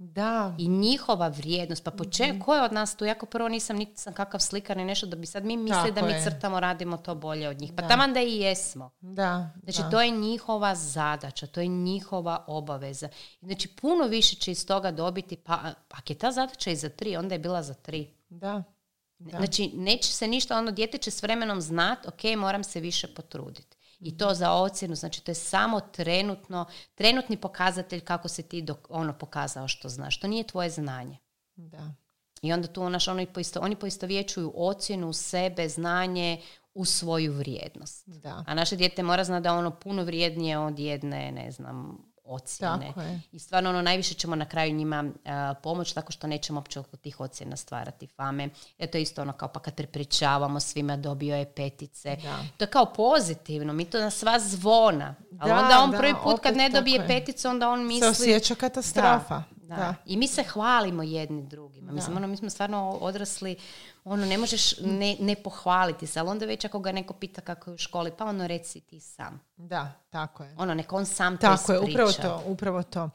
Da. I njihova vrijednost. Pa ko je od nas tu? Jako prvo nisam kakav slikar ni nešto da bi sad mi mislili da mi crtamo, radimo to bolje od njih. Pa taman da i jesmo. Da. Znači, to je njihova zadaća, to je njihova obaveza. Znači, puno više će iz toga dobiti, pa ako je ta zadaća i za 3, onda je bila za 3. Da. Da. Znači, neće se ništa, ono dijete će s vremenom znati, ok, moram se više potruditi. I to za ocjenu, znači to je samo trenutni pokazatelj kako se ti pokazao što znaš. To nije tvoje znanje. Da. I onda tu oni poistovjećuju ocjenu, sebe, znanje u svoju vrijednost. Da. A naše dijete mora znati da je ono puno vrijednije od jedne, ne znam, ocjene. I stvarno najviše ćemo na kraju njima pomoći tako što nećemo uopće oko tih ocjena stvarati fame. Eto isto kao pa kad prepričavamo svima dobio je 5. Da. To je kao pozitivno, mi to na sva zvona. Ali da, onda on prvi put kad ne dobije 5, onda on misli... Se osjeća katastrofa. Da. I mi se hvalimo jedni drugima. Mislim, mi smo stvarno odrasli, ne možeš ne pohvaliti se, ali onda već ako ga neko pita kako je u školi, pa reci ti sam. Da, tako je. Nek on sam to ispriča. Tako je, upravo to.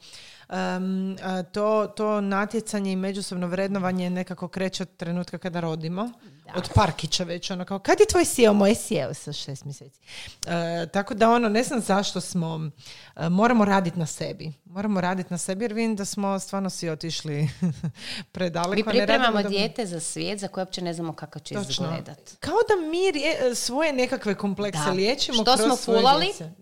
To natjecanje i međusobno vrednovanje nekako kreće od trenutka kada rodimo. Da. Od parkića već, kao, kad je tvoj sjeo? Moje sjeo sa 6 mjeseci. Tako da ne znam zašto smo, moramo raditi na sebi. Moramo raditi na sebi jer vidim da smo stvarno svi otišli predaleko. Mi pripremamo dijete za svijet za koje uopće ne znamo kako će izgledati. Kao da mi svoje nekakve komplekse liječimo kroz svoje djece. Što smo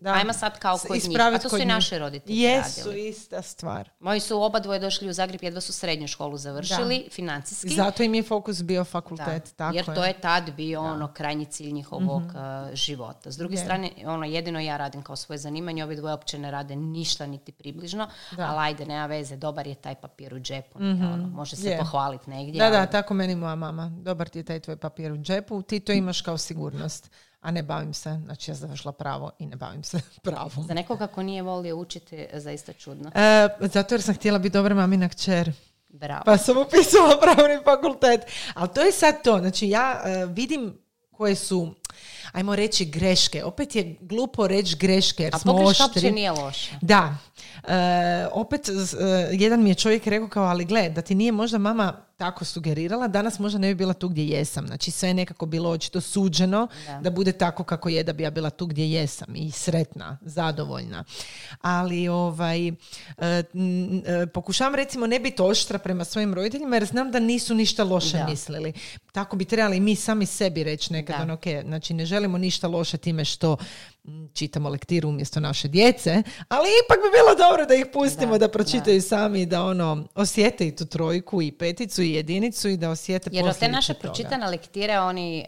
fulali, ajmo sad kao kod njih. A to su i naši roditelji radili. Jesu, ista stvar. Moji su oba dvoje došli u Zagreb, jedva su srednju školu završili, financijski. Zato im je fokus bio fakultet. Da. Jer to je tad bio krajnji cilj njihovog života. S druge strane, jedino ja radim kao svoje zanimanje, ovi dvoje uopće ne rade ništa niti približno, ali ajde, nema veze, dobar je taj papir u džepu. Mm-hmm. Može se pohvaliti negdje. Da, tako meni moja mama. Dobar ti je taj tvoj papir u džepu, ti to imaš kao sigurnost. A ne bavim se, znači ja završila pravo i ne bavim se pravom. Za nekoga ko nije volio učiti, zaista čudno. Zato jer sam htjela biti dobra mamina kćer. Bravo. Pa sam upisala pravni fakultet. Ali to je sad to. Znači ja vidim koje su, ajmo reći, greške. Opet je glupo reći greške jer smo oštri. A pogreška uopće nije loša. Da. Jedan mi je čovjek rekao kao, ali gle, da ti nije možda mama tako sugerirala, danas možda ne bi bila tu gdje jesam. Znači sve je nekako bilo očito suđeno da bude tako kako je da bi ja bila tu gdje jesam i sretna, zadovoljna. Ali pokušavam recimo ne biti oštra prema svojim roditeljima jer znam da nisu ništa loše mislili. Tako bi trebali mi sami sebi reći nekad znači ne želimo ništa loše time što čitamo lektiru umjesto naše djece, ali ipak bi bilo dobro da ih pustimo da pročitaju sami, da osjete i tu 3 i 5 i 1 i da osjete posljedice. Jer od te naše pročitane lektire oni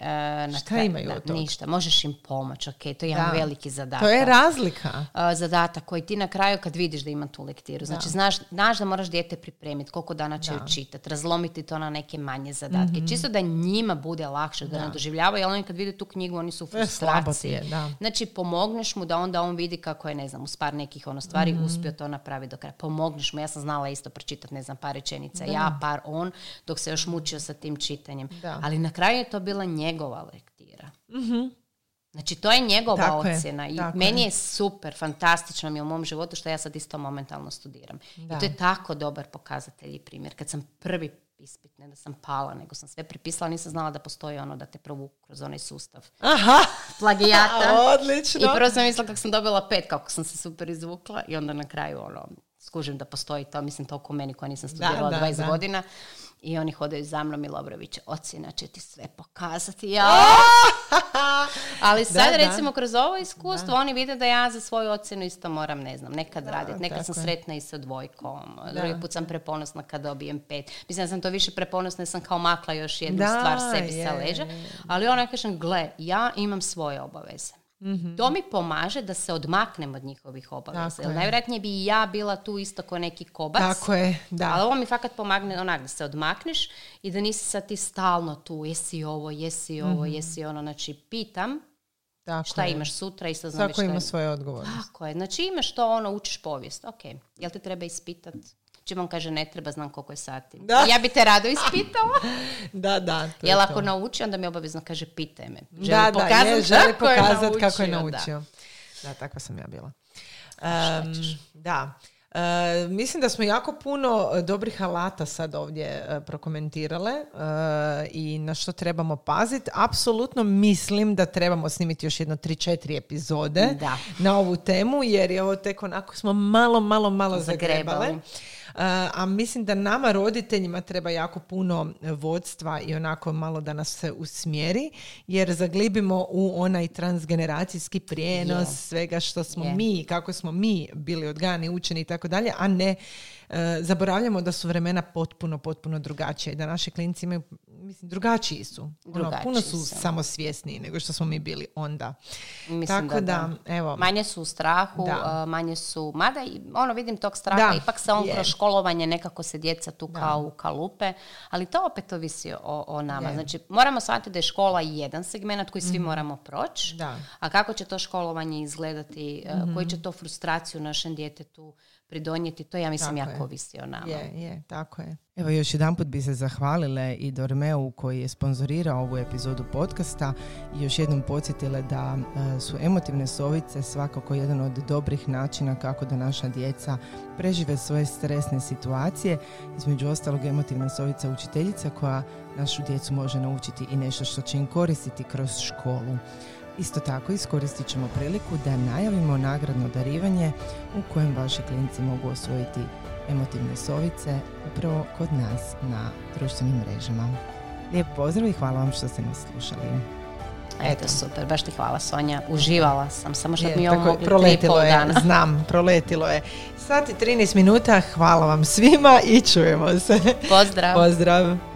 šta imaju od toga? Ništa. Možeš im pomoći, ok, to je jedan veliki zadatak. To je razlika. Zadatak koji ti na kraju kad vidiš da ima tu lektiru. Znači, znaš da moraš dijete pripremiti, koliko dana će ju čitati, razlomiti to na neke manje zadatke. Mm-hmm. Čisto da njima bude lakše da ne doživljavaju, ali oni kad vide tu knjigu oni su u frustraciji. Znači, pomogneš mu da onda on vidi kako je, ne znam, uz par nekih stvari uspio to napraviti do kraja. Pomogneš mu, ja sam znala isto pročitati, ne znam, par rečenica, par on, dok se još mučio sa tim čitanjem. Da. Ali na kraju je to bila njegova lektira. Mm-hmm. Znači, to je njegova ocjena. I meni je super, fantastično mi je u mom životu što ja sad isto momentalno studiram. Da. I to je tako dobar pokazatelj i primjer. Kad sam prvi ispit, ne da sam pala, nego sam sve prepisala, nisam znala da postoji da te provuku kroz onaj sustav plagijata. Odlično. I prvo sam mislila kako sam dobila 5, kako sam se super izvukla i onda na kraju skužim da postoji to, mislim to oko meni koja nisam studirala 20 godina i oni hodaju za mnom i Lovrović, ocjena će ti sve pokazati. Ali sad recimo kroz ovo iskustvo oni vide da ja za svoju ocjenu isto moram, ne znam, nekad raditi. Nekad sam sretna i sa 2, drugi put sam preponosna kad dobijem 5. Mislim da sam to više preponosna jer sam kao makla još jednu stvar sebi sa leđa. Ali kažem, gle, ja imam svoje obaveze. Mm-hmm. To mi pomaže da se odmaknem od njihovih obaveza. Najvjerojatnije bi i ja bila tu isto kao neki kobac. Tako je, da. Ali ovo mi fakat pomagne da se odmakneš i da nisi sad ti stalno tu, jesi ovo, mm-hmm. jesi ono. Znači, pitam šta imaš sutra i sad znam šta ima svoje odgovornosti. Tako je, znači imaš to, učiš povijest. Ok, jel te treba ispitati? Čim on kaže, ne treba, znam koliko je sati. Da. Ja bi te rado ispitala. Jel ako nauči, onda mi obavezno kaže, pitaj me. Želi pokazati kako je naučio. Da, takva sam ja bila. Šta ćeš? Da. Mislim da smo jako puno dobrih alata sad ovdje prokomentirale i na što trebamo paziti. Apsolutno mislim da trebamo snimiti još jedno 3-4 epizode na ovu temu, jer je ovo tek onako smo malo zagrebale. A mislim da nama roditeljima treba jako puno vodstva i onako malo da nas se usmjeri, jer zaglibimo u onaj transgeneracijski prijenos svega što smo mi, kako smo mi bili odgajani, učeni i tako dalje, a ne zaboravljamo da su vremena potpuno drugačije, da naši klinci imaju, mislim, drugačiji su. Puno su samosvjesniji nego što smo mi bili onda. Mislim Tako da. Evo. Manje su u strahu, manje su, mada i ono vidim tog straha, ipak se on kroz školovanje nekako se djeca tu kao u kalupe, ali to opet ovisi o nama. Znači, moramo shvatiti da je škola jedan segment koji svi moramo proći, a kako će to školovanje izgledati, koji će to frustraciju našem djetetu pridonijeti, to ja mislim tako jako ovisi o nama. Je, tako je. Evo, još jedanput bi se zahvalile i Dormeu koji je sponzorirao ovu epizodu podcasta i još jednom podsjetile da su emotivne sovice svakako jedan od dobrih načina kako da naša djeca prežive svoje stresne situacije. Između ostalog, emotivna sovica učiteljica koja našu djecu može naučiti i nešto što će im koristiti kroz školu. Isto tako iskoristit ćemo priliku da najavimo nagradno darivanje u kojem vaši klinci mogu osvojiti emotivne sovice upravo kod nas na društvenim mrežama. Lijep pozdrav i hvala vam što ste nas slušali. Eto, super, baš ti hvala, Sonja. Uživala sam, samo što mi je ovo mogli 3,5 dana. Znam, proletilo je. Sat i 13 minuta, hvala vam svima i čujemo se. Pozdrav.